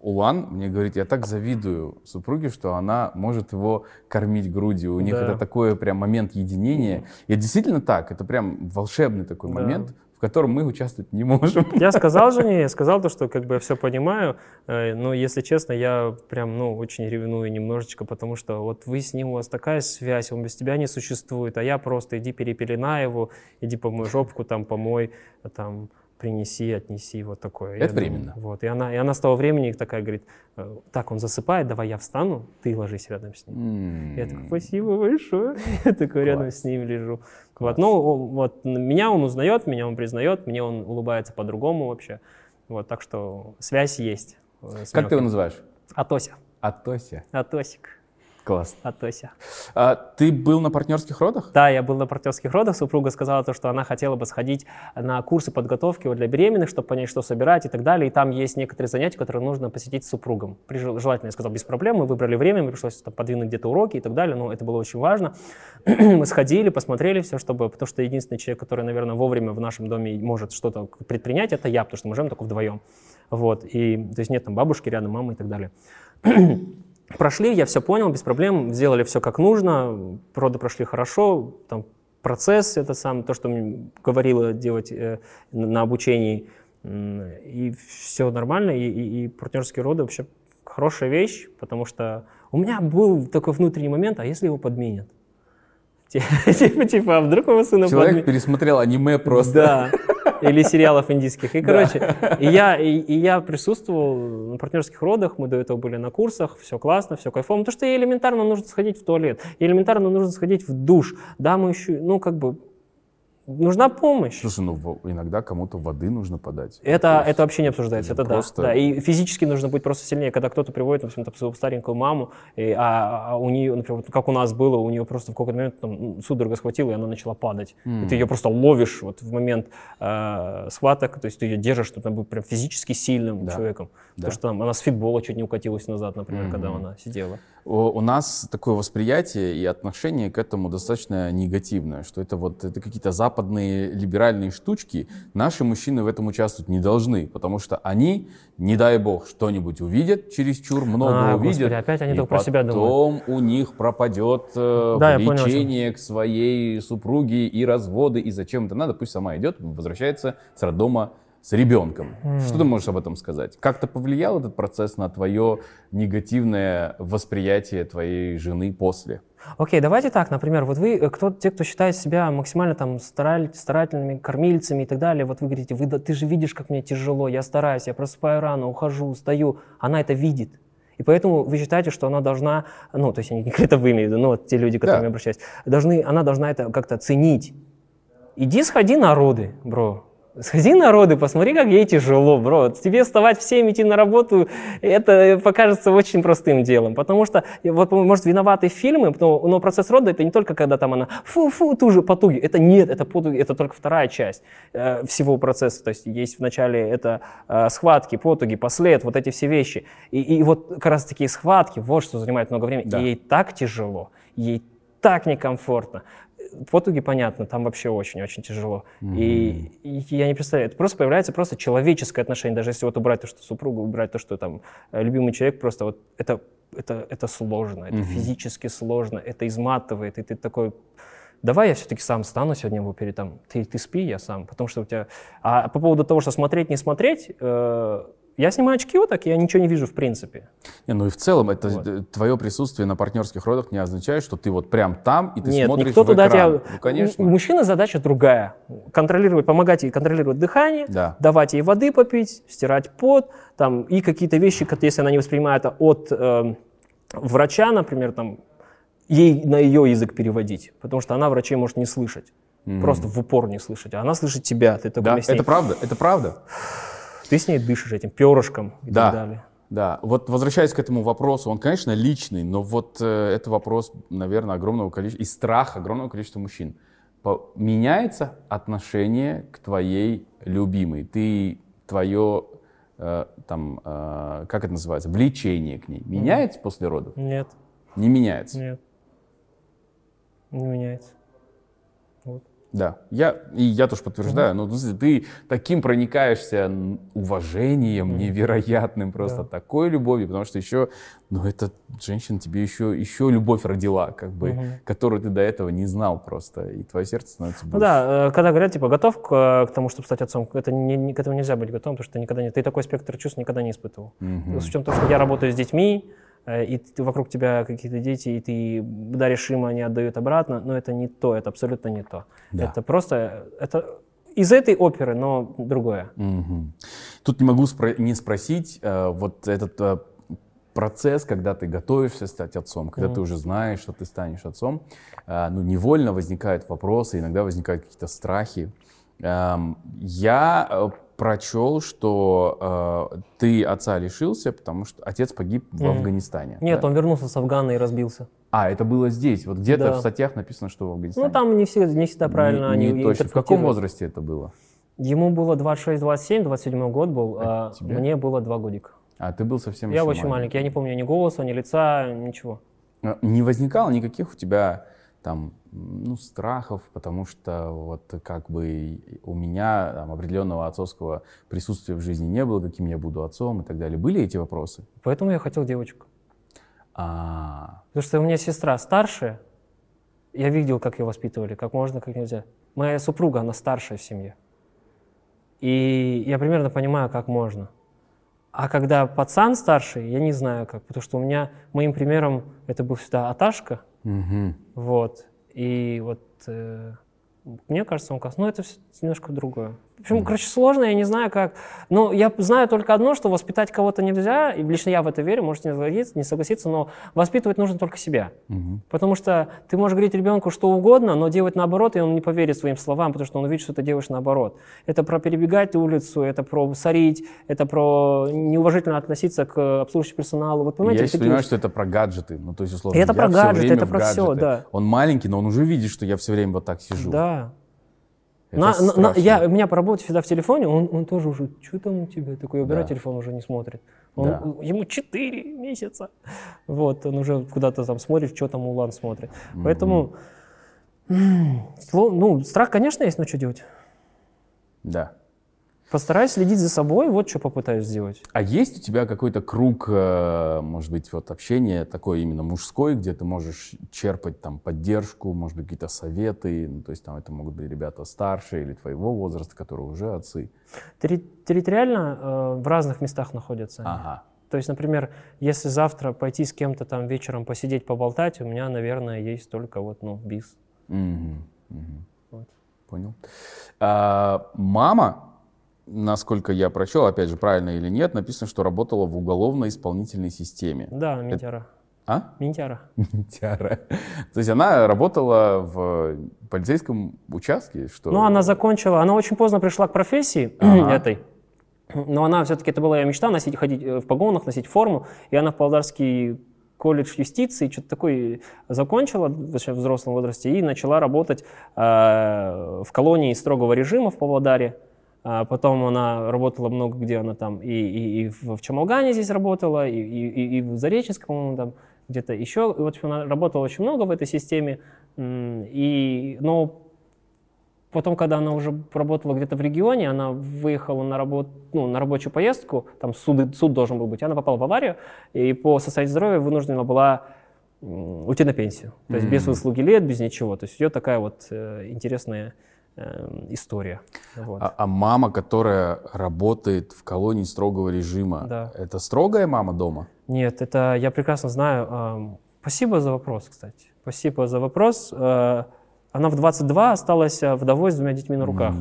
Улан мне говорит, я так завидую супруге, что она может его кормить грудью. У них это такой прям момент единения. И действительно так, это прям волшебный такой момент, в котором мы участвовать не можем. Я сказал жене, то, что как бы я все понимаю, но если честно, я прям очень ревную немножечко, потому что вот вы с ним, у вас такая связь, он без тебя не существует, а я просто иди перепелена его, иди помой жопку, там помой, там... принеси, отнеси, вот такое. Это временно. Вот. И она с того времени такая говорит, так, он засыпает, давай я встану, ты ложись рядом с ним. Я такой, спасибо большое. Я такой рядом с ним лежу. Вот. Ну, вот меня он узнает, меня он признает, мне он улыбается по-другому вообще. Вот, так что связь есть. Как ты его называешь? Атося. Атося? Атосик. Класс. Атося. Ты был на партнерских родах? Да, я был на партнерских родах. Супруга сказала, что она хотела бы сходить на курсы подготовки для беременных, чтобы понять, что собирать и так далее. И там есть некоторые занятия, которые нужно посетить с супругом. Желательно, я сказал, без проблем. Мы выбрали время, мне пришлось там подвинуть где-то уроки и так далее. Но это было очень важно. Мы сходили, посмотрели все, чтобы... Потому что единственный человек, который, наверное, вовремя в нашем доме может что-то предпринять, это я, потому что мы живем только вдвоем. Вот. И, то есть нет там бабушки рядом, мамы и так далее. Прошли, я все понял, без проблем, сделали все как нужно, роды прошли хорошо, там процесс, это сам, то, что мне говорила делать на обучении, и все нормально, и партнерские роды вообще хорошая вещь, потому что у меня был такой внутренний момент, а если его подменят? Типа, а вдруг его сына подменят? Человек пересмотрел аниме просто. Да. Или сериалов индийских. И, короче, да. и я присутствовал на партнерских родах, мы до этого были на курсах, все классно, все кайфово. Потому что элементарно нужно сходить в туалет, элементарно нужно сходить в душ. Да, мы еще, ну, как бы, нужна помощь. Слушай, ну, иногда кому-то воды нужно подать. Это вообще не обсуждается, это просто... да. И физически нужно быть просто сильнее, когда кто-то приводит, например, свою старенькую маму, а у нее, например, как у нас было, у нее просто в какой-то момент там, судорога схватила, и она начала падать. И ты ее просто ловишь вот, в момент схваток, то есть ты ее держишь, чтобы она была прям физически сильным человеком. Потому что там, она с фитбола чуть не укатилась назад, например, когда она сидела. У нас такое восприятие и отношение к этому достаточно негативное, что это вот это какие-то западные либеральные штучки. Наши мужчины в этом участвовать не должны, потому что они, не дай бог, что-нибудь увидят, чересчур много увидят, господи, опять они и только про себя думают. Потом у них пропадет влечение к своей супруге и разводы, и зачем это надо, пусть сама идет, возвращается с роддома с ребенком. Что ты можешь об этом сказать? Как-то повлиял этот процесс на твое негативное восприятие твоей жены после? Окей, давайте так, например, вот вы, те, кто считает себя максимально там старательными кормильцами и так далее, вот вы говорите, ты же видишь, как мне тяжело, я стараюсь, я просыпаю рано, ухожу, устаю, она это видит. И поэтому вы считаете, что она должна, ну, то есть я не конкретно вы имею в виду, но вот те люди, к которым я обращаюсь, она должна это как-то ценить. Иди сходи на роды, бро. Сходи на роды, посмотри, как ей тяжело, бро. Тебе вставать в 7, идти на работу, это покажется очень простым делом. Потому что, вот, может, виноваты фильмы, но процесс рода это не только когда там она фу-фу, ту же потуги. Это нет, это только вторая часть всего процесса. То есть есть вначале это схватки, потуги, послед, вот эти все вещи. И вот как раз такие схватки, вот что занимает много времени. Да. Ей так тяжело, ей так некомфортно. Потуги, понятно, там вообще очень-очень тяжело. И я не представляю, это просто появляется просто человеческое отношение, даже если вот убрать то, что супруга, убрать то, что там любимый человек, просто вот это сложно, это физически сложно, это изматывает, и ты такой... Давай я все-таки сам стану сегодня в опере, там, ты спи, я сам, потому что у тебя... А по поводу того, что смотреть, не смотреть... Я снимаю очки вот так, я ничего не вижу в принципе. Не, ну и в целом, это вот. Твое присутствие на партнерских родах не означает, что ты вот прям там, и ты смотришь никто в туда экран. Ну, конечно. У мужчины задача другая. Контролировать, помогать ей контролировать дыхание, давать ей воды попить, стирать пот, там, и какие-то вещи, если она не воспринимает от врача, например, там, ей на ее язык переводить, потому что она врачей может не слышать, просто в упор не слышать, а она слышит тебя. Ты такой вместе... это правда, это правда. Ты с ней дышишь этим перышком и так далее. Да, вот возвращаясь к этому вопросу, он, конечно, личный, но вот это вопрос, наверное, огромного количества, и страх огромного количества мужчин. Меняется отношение к твоей любимой, как это называется, влечение к ней. Меняется после родов? Нет. Не меняется? Нет. Не меняется. Вот. Да, я тоже подтверждаю, но ты таким проникаешься уважением невероятным, просто такой любовью, потому что еще, эта женщина тебе еще любовь родила, как бы, которую ты до этого не знал просто, и твое сердце становится больше. Да, когда говорят, типа, готов к тому, чтобы стать отцом, к этому нельзя быть готовым, потому что ты такой спектр чувств никогда не испытывал. С учетом того, что я работаю с детьми, и вокруг тебя какие-то дети, и ты даришь им, они отдают обратно, но это не то, это абсолютно не то. Да. Это просто из этой оперы, но другое. Тут не могу не спросить, вот этот процесс, когда ты готовишься стать отцом, когда ты уже знаешь, что ты станешь отцом, невольно возникают вопросы, иногда возникают какие-то страхи. Я прочел, что ты отца лишился, потому что отец погиб в Афганистане. Нет, он вернулся с Афгана и разбился. А, это было здесь? Вот где-то в статьях написано, что в Афганистане. Ну, там не всегда правильно они интерпретируют. В каком возрасте это было? Ему было 26-27, 27-й год был, а мне было 2 годика. А ты был совсем еще маленький. Я очень маленький, я не помню ни голоса, ни лица, ничего. Не возникало никаких у тебя... там, страхов, потому что вот как бы у меня определенного отцовского присутствия в жизни не было, каким я буду отцом и так далее. Были эти вопросы? Поэтому я хотел девочку. Потому что у меня сестра старшая, я видел, как ее воспитывали, как можно, как нельзя. Моя супруга, она старшая в семье. И я примерно понимаю, как можно. А когда пацан старший, я не знаю как, потому что у меня, моим примером, это был всегда Аташка. Угу. Вот. И вот, мне кажется, он как, ну, это немножко другое. Почему, короче, сложно, я не знаю как. Но я знаю только одно, что воспитать кого-то нельзя, и лично я в это верю, можете не согласиться, но воспитывать нужно только себя. Угу. Потому что ты можешь говорить ребенку что угодно, но делать наоборот, и он не поверит своим словам, потому что он увидит, что ты делаешь наоборот. Это про перебегать улицу, это про сорить, это про неуважительно относиться к обслуживающему персоналу. Вот, я еще понимаю, что это про гаджеты. Ну, то есть, условно, это про гаджеты, это про все, да. Он маленький, но он уже видит, что я все время вот так сижу. Да. У меня по работе всегда в телефоне, он тоже уже, что там у тебя? Такой, я убираю, да. Телефон уже не смотрит. Ему 4 месяца. Вот, он уже куда-то там смотрит, что там Улан смотрит. Поэтому, страх, конечно, есть, но что делать? Да. Постараюсь следить за собой, вот что попытаюсь сделать. А есть у тебя какой-то круг, может быть, вот общения такой именно мужской, где ты можешь черпать там поддержку, может быть, какие-то советы, ну, то есть там это могут быть ребята старше или твоего возраста, которые уже отцы? Территориально в разных местах находятся. Ага. То есть, например, если завтра пойти с кем-то там вечером посидеть, поболтать, у меня, наверное, есть только вот, бис. Вот. Понял. Мама, насколько я прочел, опять же, правильно или нет, написано, что работала в уголовно-исполнительной системе. Да, Минтяра. Минтяра. Минтяра. То есть она работала в полицейском участке? Что... Ну, она закончила, она очень поздно пришла к профессии этой. Но она все-таки, это была ее мечта, носить, ходить в погонах, носить форму. И она в Павлодарский колледж юстиции, что-то такое, закончила в взрослом возрасте и начала работать в колонии строгого режима в Павлодаре. Потом она работала много где, она там и в Чамалгане здесь работала, и в Зареченском, по-моему, там где-то еще. И вот она работала очень много в этой системе. Но потом, когда она уже работала где-то в регионе, она выехала на рабочую поездку, там суд должен был быть, она попала в аварию, и по состоянию здоровья вынуждена была уйти на пенсию. То есть без выслуги лет, без ничего. То есть у нее такая вот интересная история. Вот. А мама, которая работает в колонии строгого режима, да. Это строгая мама дома? Нет, это я прекрасно знаю. Спасибо за вопрос, кстати. Спасибо за вопрос. Она в 22 осталась вдовой с 2 детьми на руках.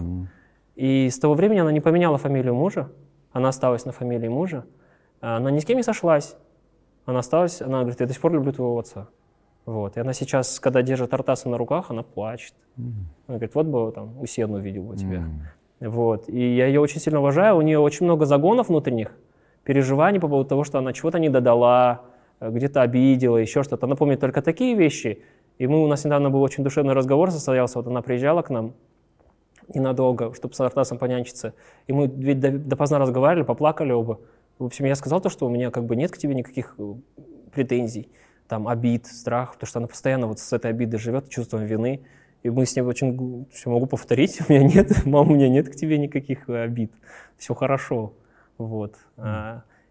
И с того времени она не поменяла фамилию мужа, она осталась на фамилии мужа. Она ни с кем не сошлась. Она говорит, я до сих пор люблю твоего отца. Вот. И она сейчас, когда держит Артаса на руках, она плачет. Она говорит, вот бы там Усену видел бы тебя. Вот. И я ее очень сильно уважаю. У нее очень много загонов внутренних, переживаний по поводу того, что она чего-то не додала, где-то обидела, еще что-то. Она помнит только такие вещи. И у нас недавно был очень душевный разговор состоялся. Вот она приезжала к нам ненадолго, чтобы с Артасом понянчиться. И мы ведь допоздна разговаривали, поплакали оба. В общем, я сказал то, что у меня как бы нет к тебе никаких претензий. Там обид, страх, потому что она постоянно вот с этой обидой живет, чувством вины. И мы с ней очень... Все могу повторить, у меня нет, мам, у меня нет к тебе никаких обид. Все хорошо. Вот.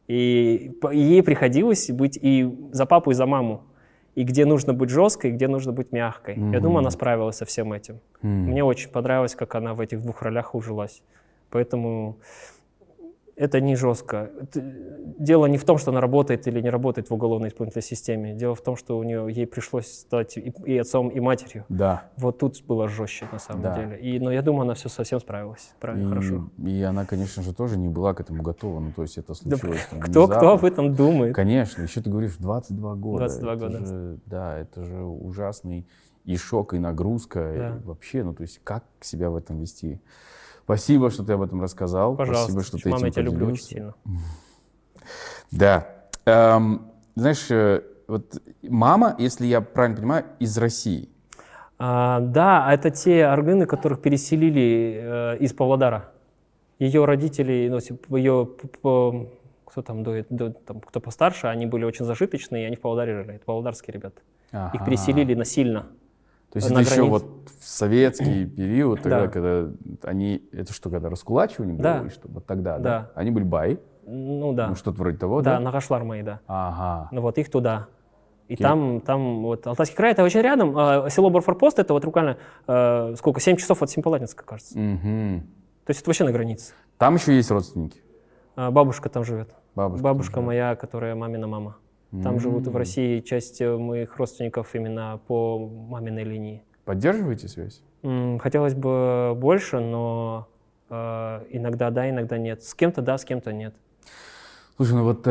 И ей приходилось быть и за папу, и за маму. И где нужно быть жесткой, и где нужно быть мягкой. Я думаю, она справилась со всем этим. Мне очень понравилось, как она в этих двух ролях ужилась. Поэтому... Это не жестко. Дело не в том, что она работает или не работает в уголовно-исполнительной системе. Дело в том, что ей пришлось стать и отцом, и матерью. Да. Вот тут было жестче, на самом деле. Но я думаю, она все совсем справилась. Правильно, хорошо. И она, конечно же, тоже не была к этому готова. Ну, то есть это случилось. Да, кто об этом думает? Конечно. Еще ты говоришь, 22 года. 22 года. Это же ужасный и шок, и нагрузка. Да. И вообще, ну, то есть как себя в этом вести? Спасибо, что ты об этом рассказал. Пожалуйста. Спасибо, что ты этим поделился. Мама, я тебя люблю очень сильно. Да. Знаешь, вот мама, если я правильно понимаю, из России. Да, это те аргыны, которых переселили из Павлодара. Ее родители, кто постарше, они были очень зажиточные, и они в Павлодаре жили. Это павлодарские ребята. Ага. Их переселили насильно. То есть это еще вот в советский период, тогда, когда они, это что, когда раскулачивание было? Да. Вот тогда, да? Они были бай? Ну, да. Ну, что-то вроде того, да? Да, нагашлар мои, да. Ага. Ну, вот их туда. И там вот Алтайский край, это очень рядом. А село Борфорпост, это вот рукально, сколько, 7 часов от Семипалатинска, кажется. Угу. То есть это вообще на границе. Там еще есть родственники? Бабушка там живет. Бабушка моя, которая мамина мама. Там живут в России часть моих родственников именно по маминой линии. Поддерживаете связь? Хотелось бы больше, но иногда да, иногда нет. С кем-то да, с кем-то нет. Слушай, ну вот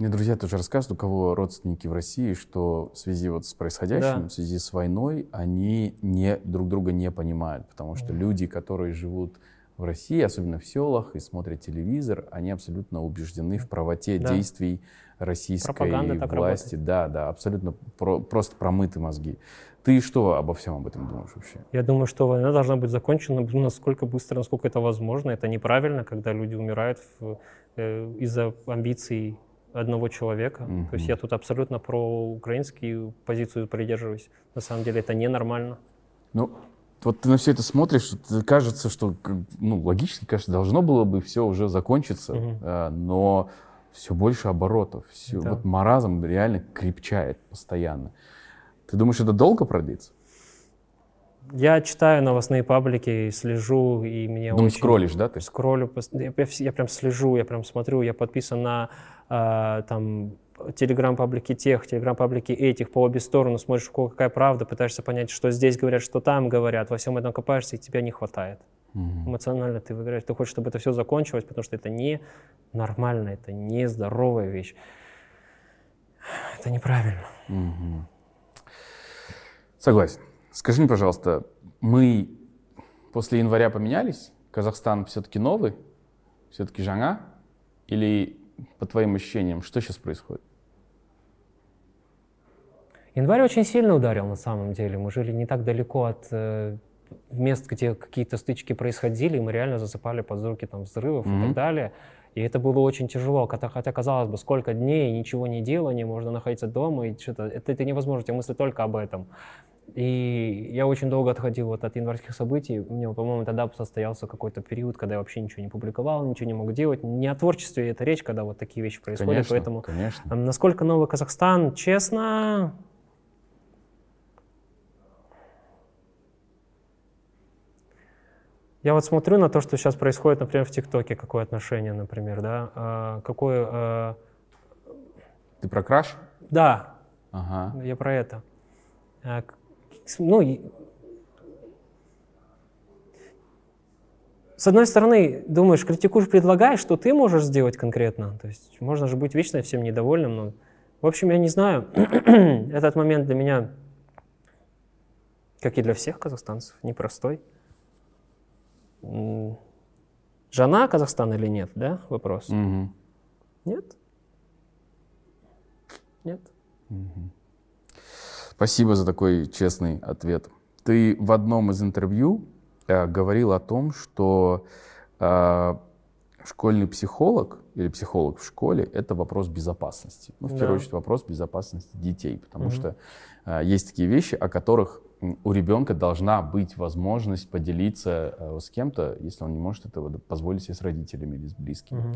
мне друзья тоже рассказывают, у кого родственники в России, что в связи вот с происходящим, да, в связи с войной, они друг друга не понимают, потому что люди, которые живут в России, особенно в селах, и смотрят телевизор, они абсолютно убеждены в правоте действий российской власти. Да, да, абсолютно просто промыты мозги. Ты что обо всем об этом думаешь вообще? Я думаю, что война должна быть закончена насколько быстро, насколько это возможно. Это неправильно, когда люди умирают из-за амбиций одного человека. То есть я тут абсолютно проукраинскую позицию придерживаюсь. На самом деле это ненормально. Ну, вот ты на все это смотришь, кажется, что, ну, логично, конечно, должно было бы все уже закончиться, но все больше оборотов, все, вот маразм реально крепчает постоянно. Ты думаешь, это долго продлится? Я читаю новостные паблики, слежу, и мне очень... скроллишь, да, ты? Скроллю, я прям слежу, я прям смотрю, я подписан на, там... телеграм-паблики тех, телеграм-паблики этих, по обе стороны, смотришь, какая правда, пытаешься понять, что здесь говорят, что там говорят, во всем этом копаешься, и тебя не хватает. Эмоционально ты выиграешь, ты хочешь, чтобы это все закончилось, потому что это не нормально, это не здоровая вещь. Это неправильно. Согласен. Скажи мне, пожалуйста, мы после января поменялись? Казахстан все-таки новый? Все-таки жаңа? Или... по твоим ощущениям, что сейчас происходит? Январь очень сильно ударил, на самом деле. Мы жили не так далеко от мест, где какие-то стычки происходили, и мы реально засыпали под звуки там взрывов и так далее. И это было очень тяжело, хотя, казалось бы, сколько дней, ничего не делания, можно находиться дома, и что-то, это невозможно, у тебя мысли только об этом. И я очень долго отходил вот от январских событий. У меня, по-моему, тогда состоялся какой-то период, когда я вообще ничего не публиковал, ничего не мог делать. Не о творчестве это речь, когда вот такие вещи происходят. Конечно, поэтому, конечно. Насколько новый Казахстан, честно... Я вот смотрю на то, что сейчас происходит, например, в ТикТоке, какое отношение, например, да? Какое... Ты про краш? Да. Ага. Я про это. Ну, с одной стороны, думаешь, критикуешь, предлагаешь, что ты можешь сделать конкретно. То есть можно же быть вечно всем недовольным. Но... В общем, я не знаю. Этот момент для меня, как и для всех казахстанцев, непростой. Жана Казахстан или нет, да? Вопрос. Нет? Нет. Спасибо за такой честный ответ. Ты в одном из интервью говорил о том, что школьный психолог или психолог в школе — это вопрос безопасности. Ну, в первую очередь, вопрос безопасности детей, потому что есть такие вещи, о которых у ребенка должна быть возможность поделиться с кем-то, если он не может этого позволить себе с родителями или с близкими.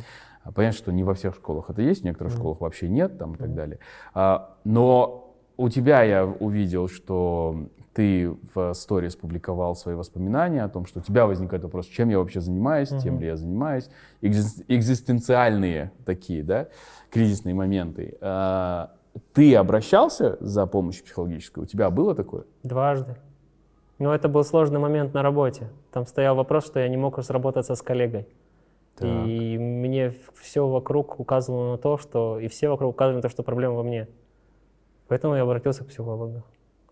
Понятно, что не во всех школах это есть, в некоторых школах вообще нет, там, и так далее. Но... У тебя я увидел, что ты в сторис публиковал свои воспоминания о том, что у тебя возникает вопрос, чем я вообще занимаюсь, тем ли я занимаюсь. Экзистенциальные такие, да, кризисные моменты. Ты обращался за помощью психологической? У тебя было такое? Дважды. Но это был сложный момент на работе. Там стоял вопрос, что я не мог сработаться с коллегой. Так. И мне все вокруг указывало на то, что... И все вокруг указывали на то, что проблема во мне. Поэтому я обратился к психологу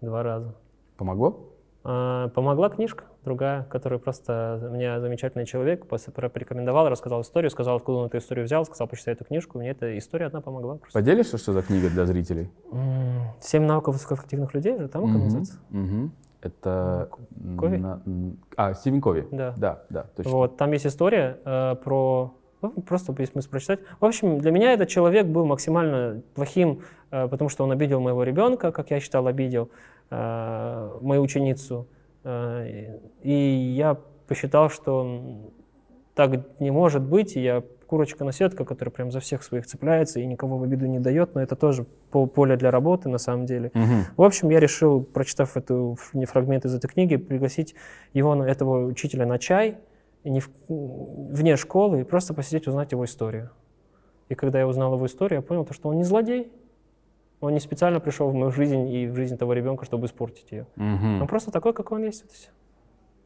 2 раза. Помогло? Помогла книжка другая, которую просто мне замечательный человек порекомендовал, рассказал историю, сказал, откуда он эту историю взял, сказал, почитай эту книжку. Мне эта история одна помогла. Просто. Поделишься, что за книга для зрителей? 7 навыков высокоэффективных людей же, там оказывается. Это... Кови? Стивен Кови. Да. Да, точно. Вот, там есть история про... Просто есть смысл прочитать. В общем, для меня этот человек был максимально плохим, потому что он обидел моего ребенка, как я считал, обидел мою ученицу. И я посчитал, что так не может быть, и я курочка-наседка, которая прям за всех своих цепляется и никого в обиду не дает, но это тоже поле для работы на самом деле. Угу. В общем, я решил, прочитав эту, фрагмент из этой книги, пригласить его, этого учителя, на чай, вне школы, и просто посидеть, узнать его историю. И когда я узнал его историю, я понял, что он не злодей. Он не специально пришел в мою жизнь и в жизнь того ребенка, чтобы испортить ее. Угу. Он просто такой, какой он есть. Вот и все.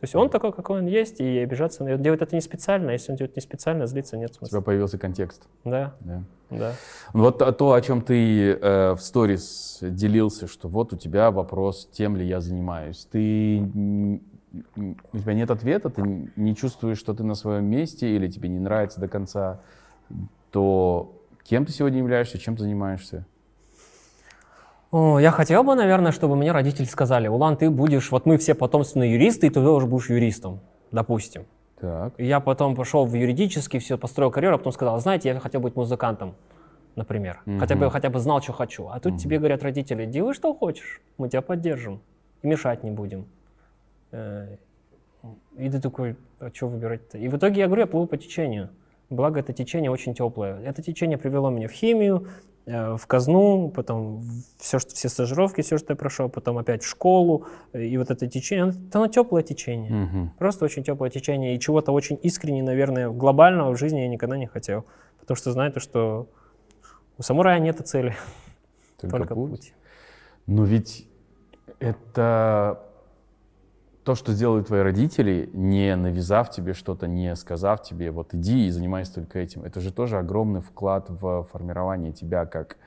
То есть он такой, какой он есть, и обижаться, он делает это не специально, а если он делает не специально, злиться нет смысла. У тебя появился контекст. Да. Да. Вот то, о чем ты в сторис делился, что вот у тебя вопрос, тем ли я занимаюсь. У тебя нет ответа, ты не чувствуешь, что ты на своем месте, или тебе не нравится до конца, то кем ты сегодня являешься, чем ты занимаешься? Я хотел бы, наверное, чтобы мне родители сказали: Улан, ты будешь, вот мы все потомственные юристы, и ты тоже будешь юристом, допустим. Так. И я потом пошел в юридический, все, построил карьеру, а потом сказал: знаете, я хотел быть музыкантом, например. Mm-hmm. Хотя бы знал, что хочу. А тут тебе говорят родители: делай, что хочешь, мы тебя поддержим, и мешать не будем. И ты такой: а что выбирать-то? И в итоге я говорю, я плыву по течению. Благо, это течение очень теплое. Это течение привело меня в химию, в казну, потом все стажировки, все, что я прошел, потом опять в школу. И вот это течение, оно теплое течение. Угу. Просто очень теплое течение. И чего-то очень искренне, наверное, глобального в жизни я никогда не хотел. Потому что знаю то, что у самурая нет цели. Только путь. Но ведь это... То, что сделали твои родители, не навязав тебе что-то, не сказав тебе, вот иди и занимайся только этим, это же тоже огромный вклад в формирование тебя как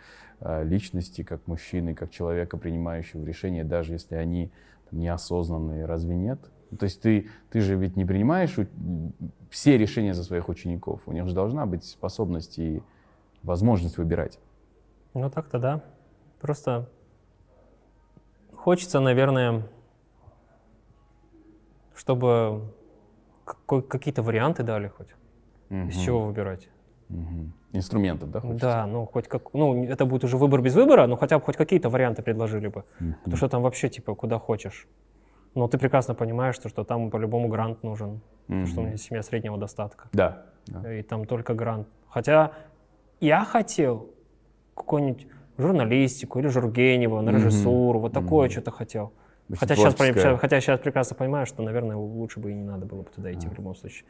личности, как мужчины, как человека, принимающего решения, даже если они там неосознанные, разве нет? То есть ты же ведь не принимаешь все решения за своих учеников, у них же должна быть способность и возможность выбирать. Ну так-то да, просто хочется, наверное... чтобы какие-то варианты дали хоть, из чего выбирать. Инструментов, да, хочется? Да, ну, хоть как, ну, это будет уже выбор без выбора, но хотя бы хоть какие-то варианты предложили бы. Потому что там вообще, типа, куда хочешь. Но ты прекрасно понимаешь, что там по-любому грант нужен, что у меня семья среднего достатка. Да. И там только грант. Хотя я хотел какую-нибудь журналистику или Жургенева на режиссуру, вот такое что-то хотел. Хотя сейчас прекрасно понимаю, что, наверное, лучше бы и не надо было бы туда идти в любом случае.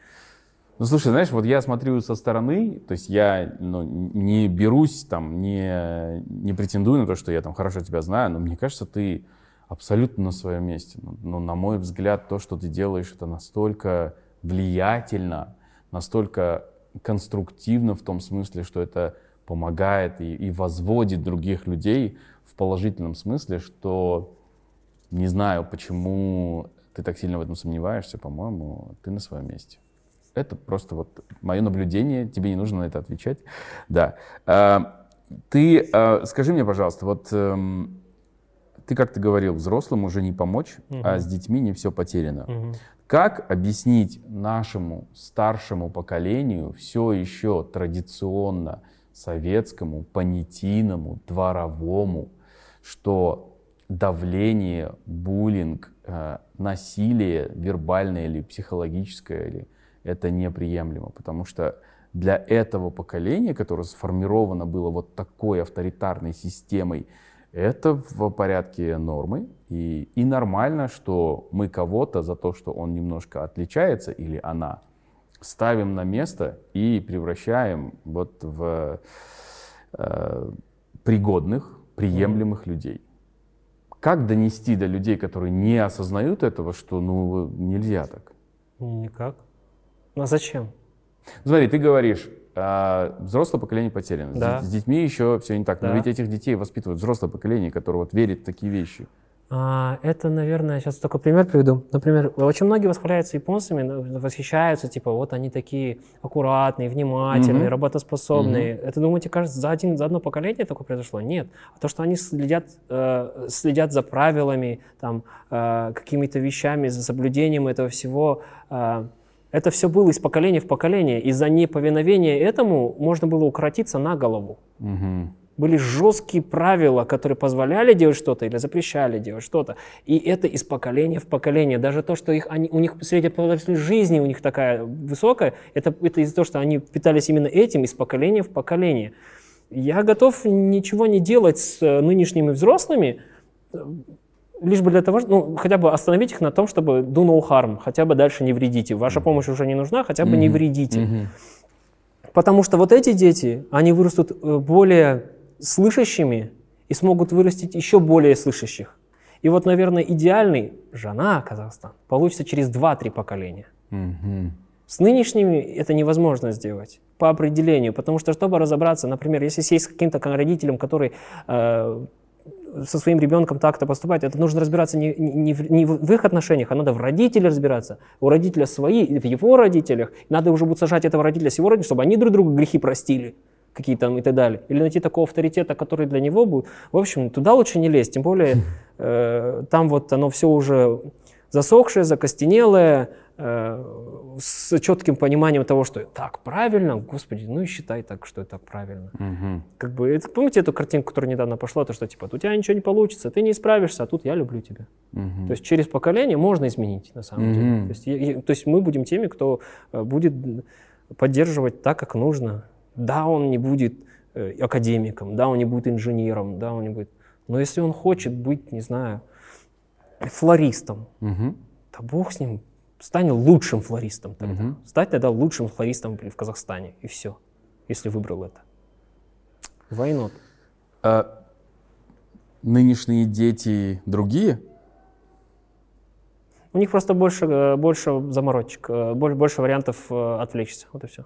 Ну, слушай, знаешь, вот я смотрю со стороны, то есть я не берусь, там, не претендую на то, что я там хорошо тебя знаю, но мне кажется, ты абсолютно на своем месте. Но, на мой взгляд, то, что ты делаешь, это настолько влиятельно, настолько конструктивно в том смысле, что это помогает и возводит других людей в положительном смысле, что... Не знаю, почему ты так сильно в этом сомневаешься, по-моему, ты на своем месте. Это просто вот мое наблюдение, тебе не нужно на это отвечать. Да. Ты скажи мне, пожалуйста, вот ты, как ты говорил, взрослым уже не помочь, а с детьми не все потеряно. Как объяснить нашему старшему поколению, все еще традиционно советскому, понятийному, дворовому, что... давление, буллинг, насилие вербальное или психологическое, или это неприемлемо, потому что для этого поколения, которое сформировано было вот такой авторитарной системой, это в порядке нормы, и нормально, что мы кого-то за то, что он немножко отличается или она, ставим на место и превращаем вот в пригодных, приемлемых людей. Как донести до людей, которые не осознают этого, что ну нельзя так? Никак. А зачем? Смотри, ты говоришь, взрослое поколение потеряно. Да. С детьми еще все не так. Да. Но ведь этих детей воспитывают взрослое поколение, которое вот верит в такие вещи. Это, наверное, сейчас такой пример приведу. Например, очень многие восхваляются японцами, восхищаются, типа, вот они такие аккуратные, внимательные, работоспособные. Это, думаете, кажется, за одно поколение такое произошло? Нет. А то, что они следят за правилами, там, какими-то вещами, за соблюдением этого всего, это все было из поколения в поколение. Из-за неповиновения этому можно было укоротиться на голову. Были жесткие правила, которые позволяли делать что-то или запрещали делать что-то. И это из поколения в поколение. Даже то, что у них средняя продолжительность жизни у них такая высокая, это из-за того, что они питались именно этим из поколения в поколение. Я готов ничего не делать с нынешними взрослыми, лишь бы для того, ну, хотя бы остановить их на том, чтобы do no harm, хотя бы дальше не вредите. Ваша помощь уже не нужна, хотя бы не вредите. Потому что вот эти дети, они вырастут более слышащими и смогут вырастить еще более слышащих. И вот, наверное, идеальный жана Казахстан получится через 2-3 поколения. С нынешними это невозможно сделать по определению, потому что, чтобы разобраться, например, если сесть с каким-то родителем, который со своим ребенком так-то поступает, это нужно разбираться не в их отношениях, а надо в родителях разбираться. У родителя свои, в его родителях. Надо уже будет сажать этого родителя с его родителями, чтобы они друг другу грехи простили. Какие там и так далее, или найти такого авторитета, который для него будет. В общем, туда лучше не лезть, тем более там вот оно все уже засохшее, закостенелое, с четким пониманием того, что так правильно, господи, ну и считай так, что это правильно. Как бы, это, помните эту картинку, которая недавно пошла, то что типа, у тебя ничего не получится, ты не исправишься, а тут я люблю тебя. То есть через поколение можно изменить, на самом деле. То есть мы будем теми, кто будет поддерживать так, как нужно. Да, он не будет академиком, да, он не будет инженером, да, он не будет... Но если он хочет быть, не знаю, флористом, то бог с ним, стань лучшим флористом тогда. Стань тогда лучшим флористом в Казахстане, и все, если выбрал это. Why not? А нынешние дети другие? У них просто больше заморочек, больше вариантов отвлечься, вот и все.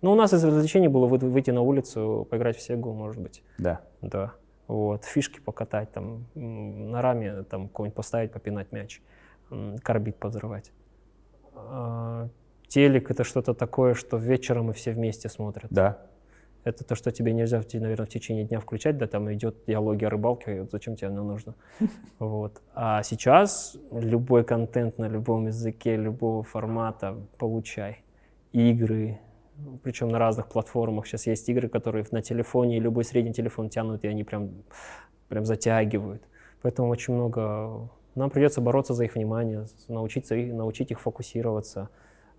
Ну, у нас из развлечений было выйти на улицу, поиграть в сегу, может быть. Да. Да. Вот, фишки покатать, там, на раме, там, кого-нибудь поставить, попинать мяч, карбид повзрывать. Телек — это что-то такое, что вечером и все вместе смотрят. Да. Это то, что тебе нельзя, наверное, в течение дня включать, да, там идет диалоги о рыбалке, зачем тебе оно нужно. Вот. А сейчас любой контент на любом языке, любого формата получай. Игры. Причем на разных платформах. Сейчас есть игры, которые на телефоне, любой средний телефон тянут, и они прям затягивают. Поэтому очень много... Нам придется бороться за их внимание, научить их фокусироваться,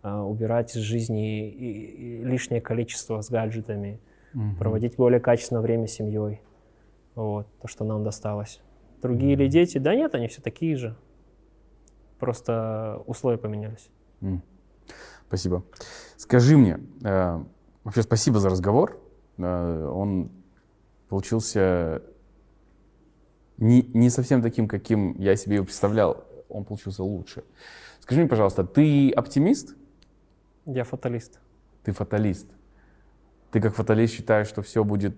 убирать из жизни и лишнее количество с гаджетами, проводить более качественное время с семьей. Вот, то, что нам досталось. Другие ли дети? Да нет, они все такие же. Просто условия поменялись. Спасибо. Скажи мне, вообще спасибо за разговор. Он получился не совсем таким, каким я себе его представлял. Он получился лучше. Скажи мне, пожалуйста, ты оптимист? Я фаталист. Ты фаталист. Ты как фаталист считаешь, что все будет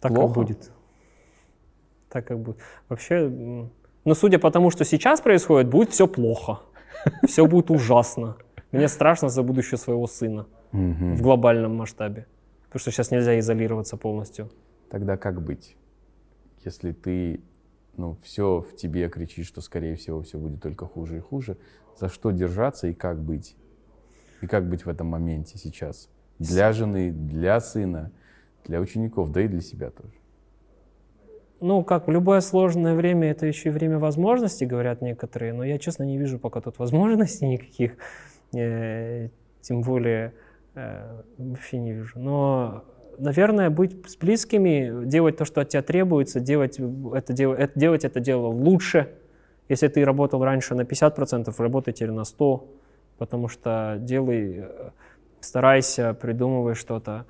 так, плохо? Как будет. Так, как будет. Вообще, ну, судя по тому, что сейчас происходит, будет все плохо. Все будет ужасно. Мне страшно за будущее своего сына в глобальном масштабе. Потому что сейчас нельзя изолироваться полностью. Тогда как быть, если ты, ну, все в тебе кричит, что, скорее всего, все будет только хуже и хуже? За что держаться и как быть? И как быть в этом моменте сейчас? Для жены, для сына, для учеников, да и для себя тоже. Ну, как в любое сложное время, это еще и время возможностей, говорят некоторые. Но я, честно, не вижу пока тут возможностей никаких. Тем более вообще не вижу. Но, наверное, быть с близкими, делать то, что от тебя требуется, делать это дело лучше. Если ты работал раньше на 50%, работай теперь на 100%, потому что делай, старайся, придумывай что-то,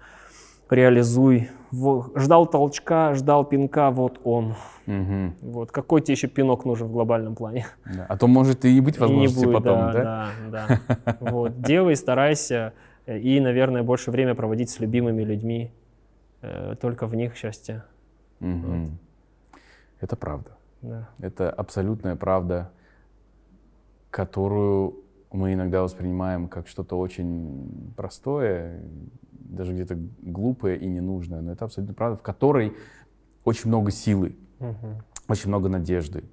реализуй. Ждал толчка, ждал пинка, вот он. Вот. Какой тебе еще пинок нужен в глобальном плане? Да. А то может и быть возможности и не будет, потом, да? Вот. Делай, старайся и, наверное, больше время проводить с любимыми людьми. Только в них счастье. Вот. Это правда. Да. Это абсолютная правда, которую мы иногда воспринимаем как что-то очень простое, даже где-то глупое и ненужное, но это абсолютно правда, в которой очень много силы, очень много надежды.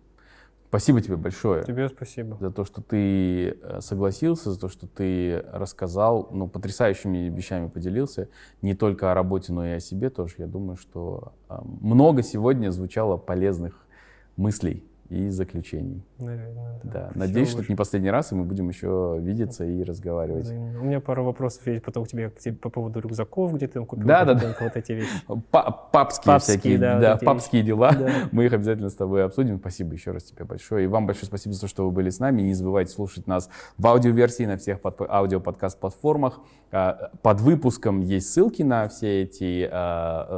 Спасибо тебе большое. Тебе спасибо. За то, что ты согласился, за то, что ты рассказал, ну, потрясающими вещами поделился. Не только о работе, но и о себе тоже. Я думаю, что много сегодня звучало полезных мыслей и заключений. Наверное, да. Да. Надеюсь, что это не последний раз, и мы будем еще видеться и разговаривать. У меня пара вопросов есть потом к тебе по поводу рюкзаков, где ты купил. Да. Вот эти вещи. Папские дела. Да. Мы их обязательно с тобой обсудим. Спасибо еще раз тебе большое. И вам большое спасибо за то, что вы были с нами. Не забывайте слушать нас в аудиоверсии на всех аудиоподкаст-платформах. Под выпуском есть ссылки на все эти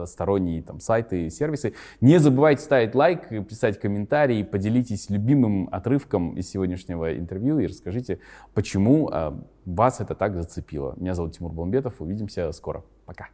сторонние там сайты и сервисы. Не забывайте ставить лайк, писать комментарии, поделитесь любимым отрывком из сегодняшнего интервью и расскажите, почему вас это так зацепило. Меня зовут Тимур Балымбетов. Увидимся скоро. Пока.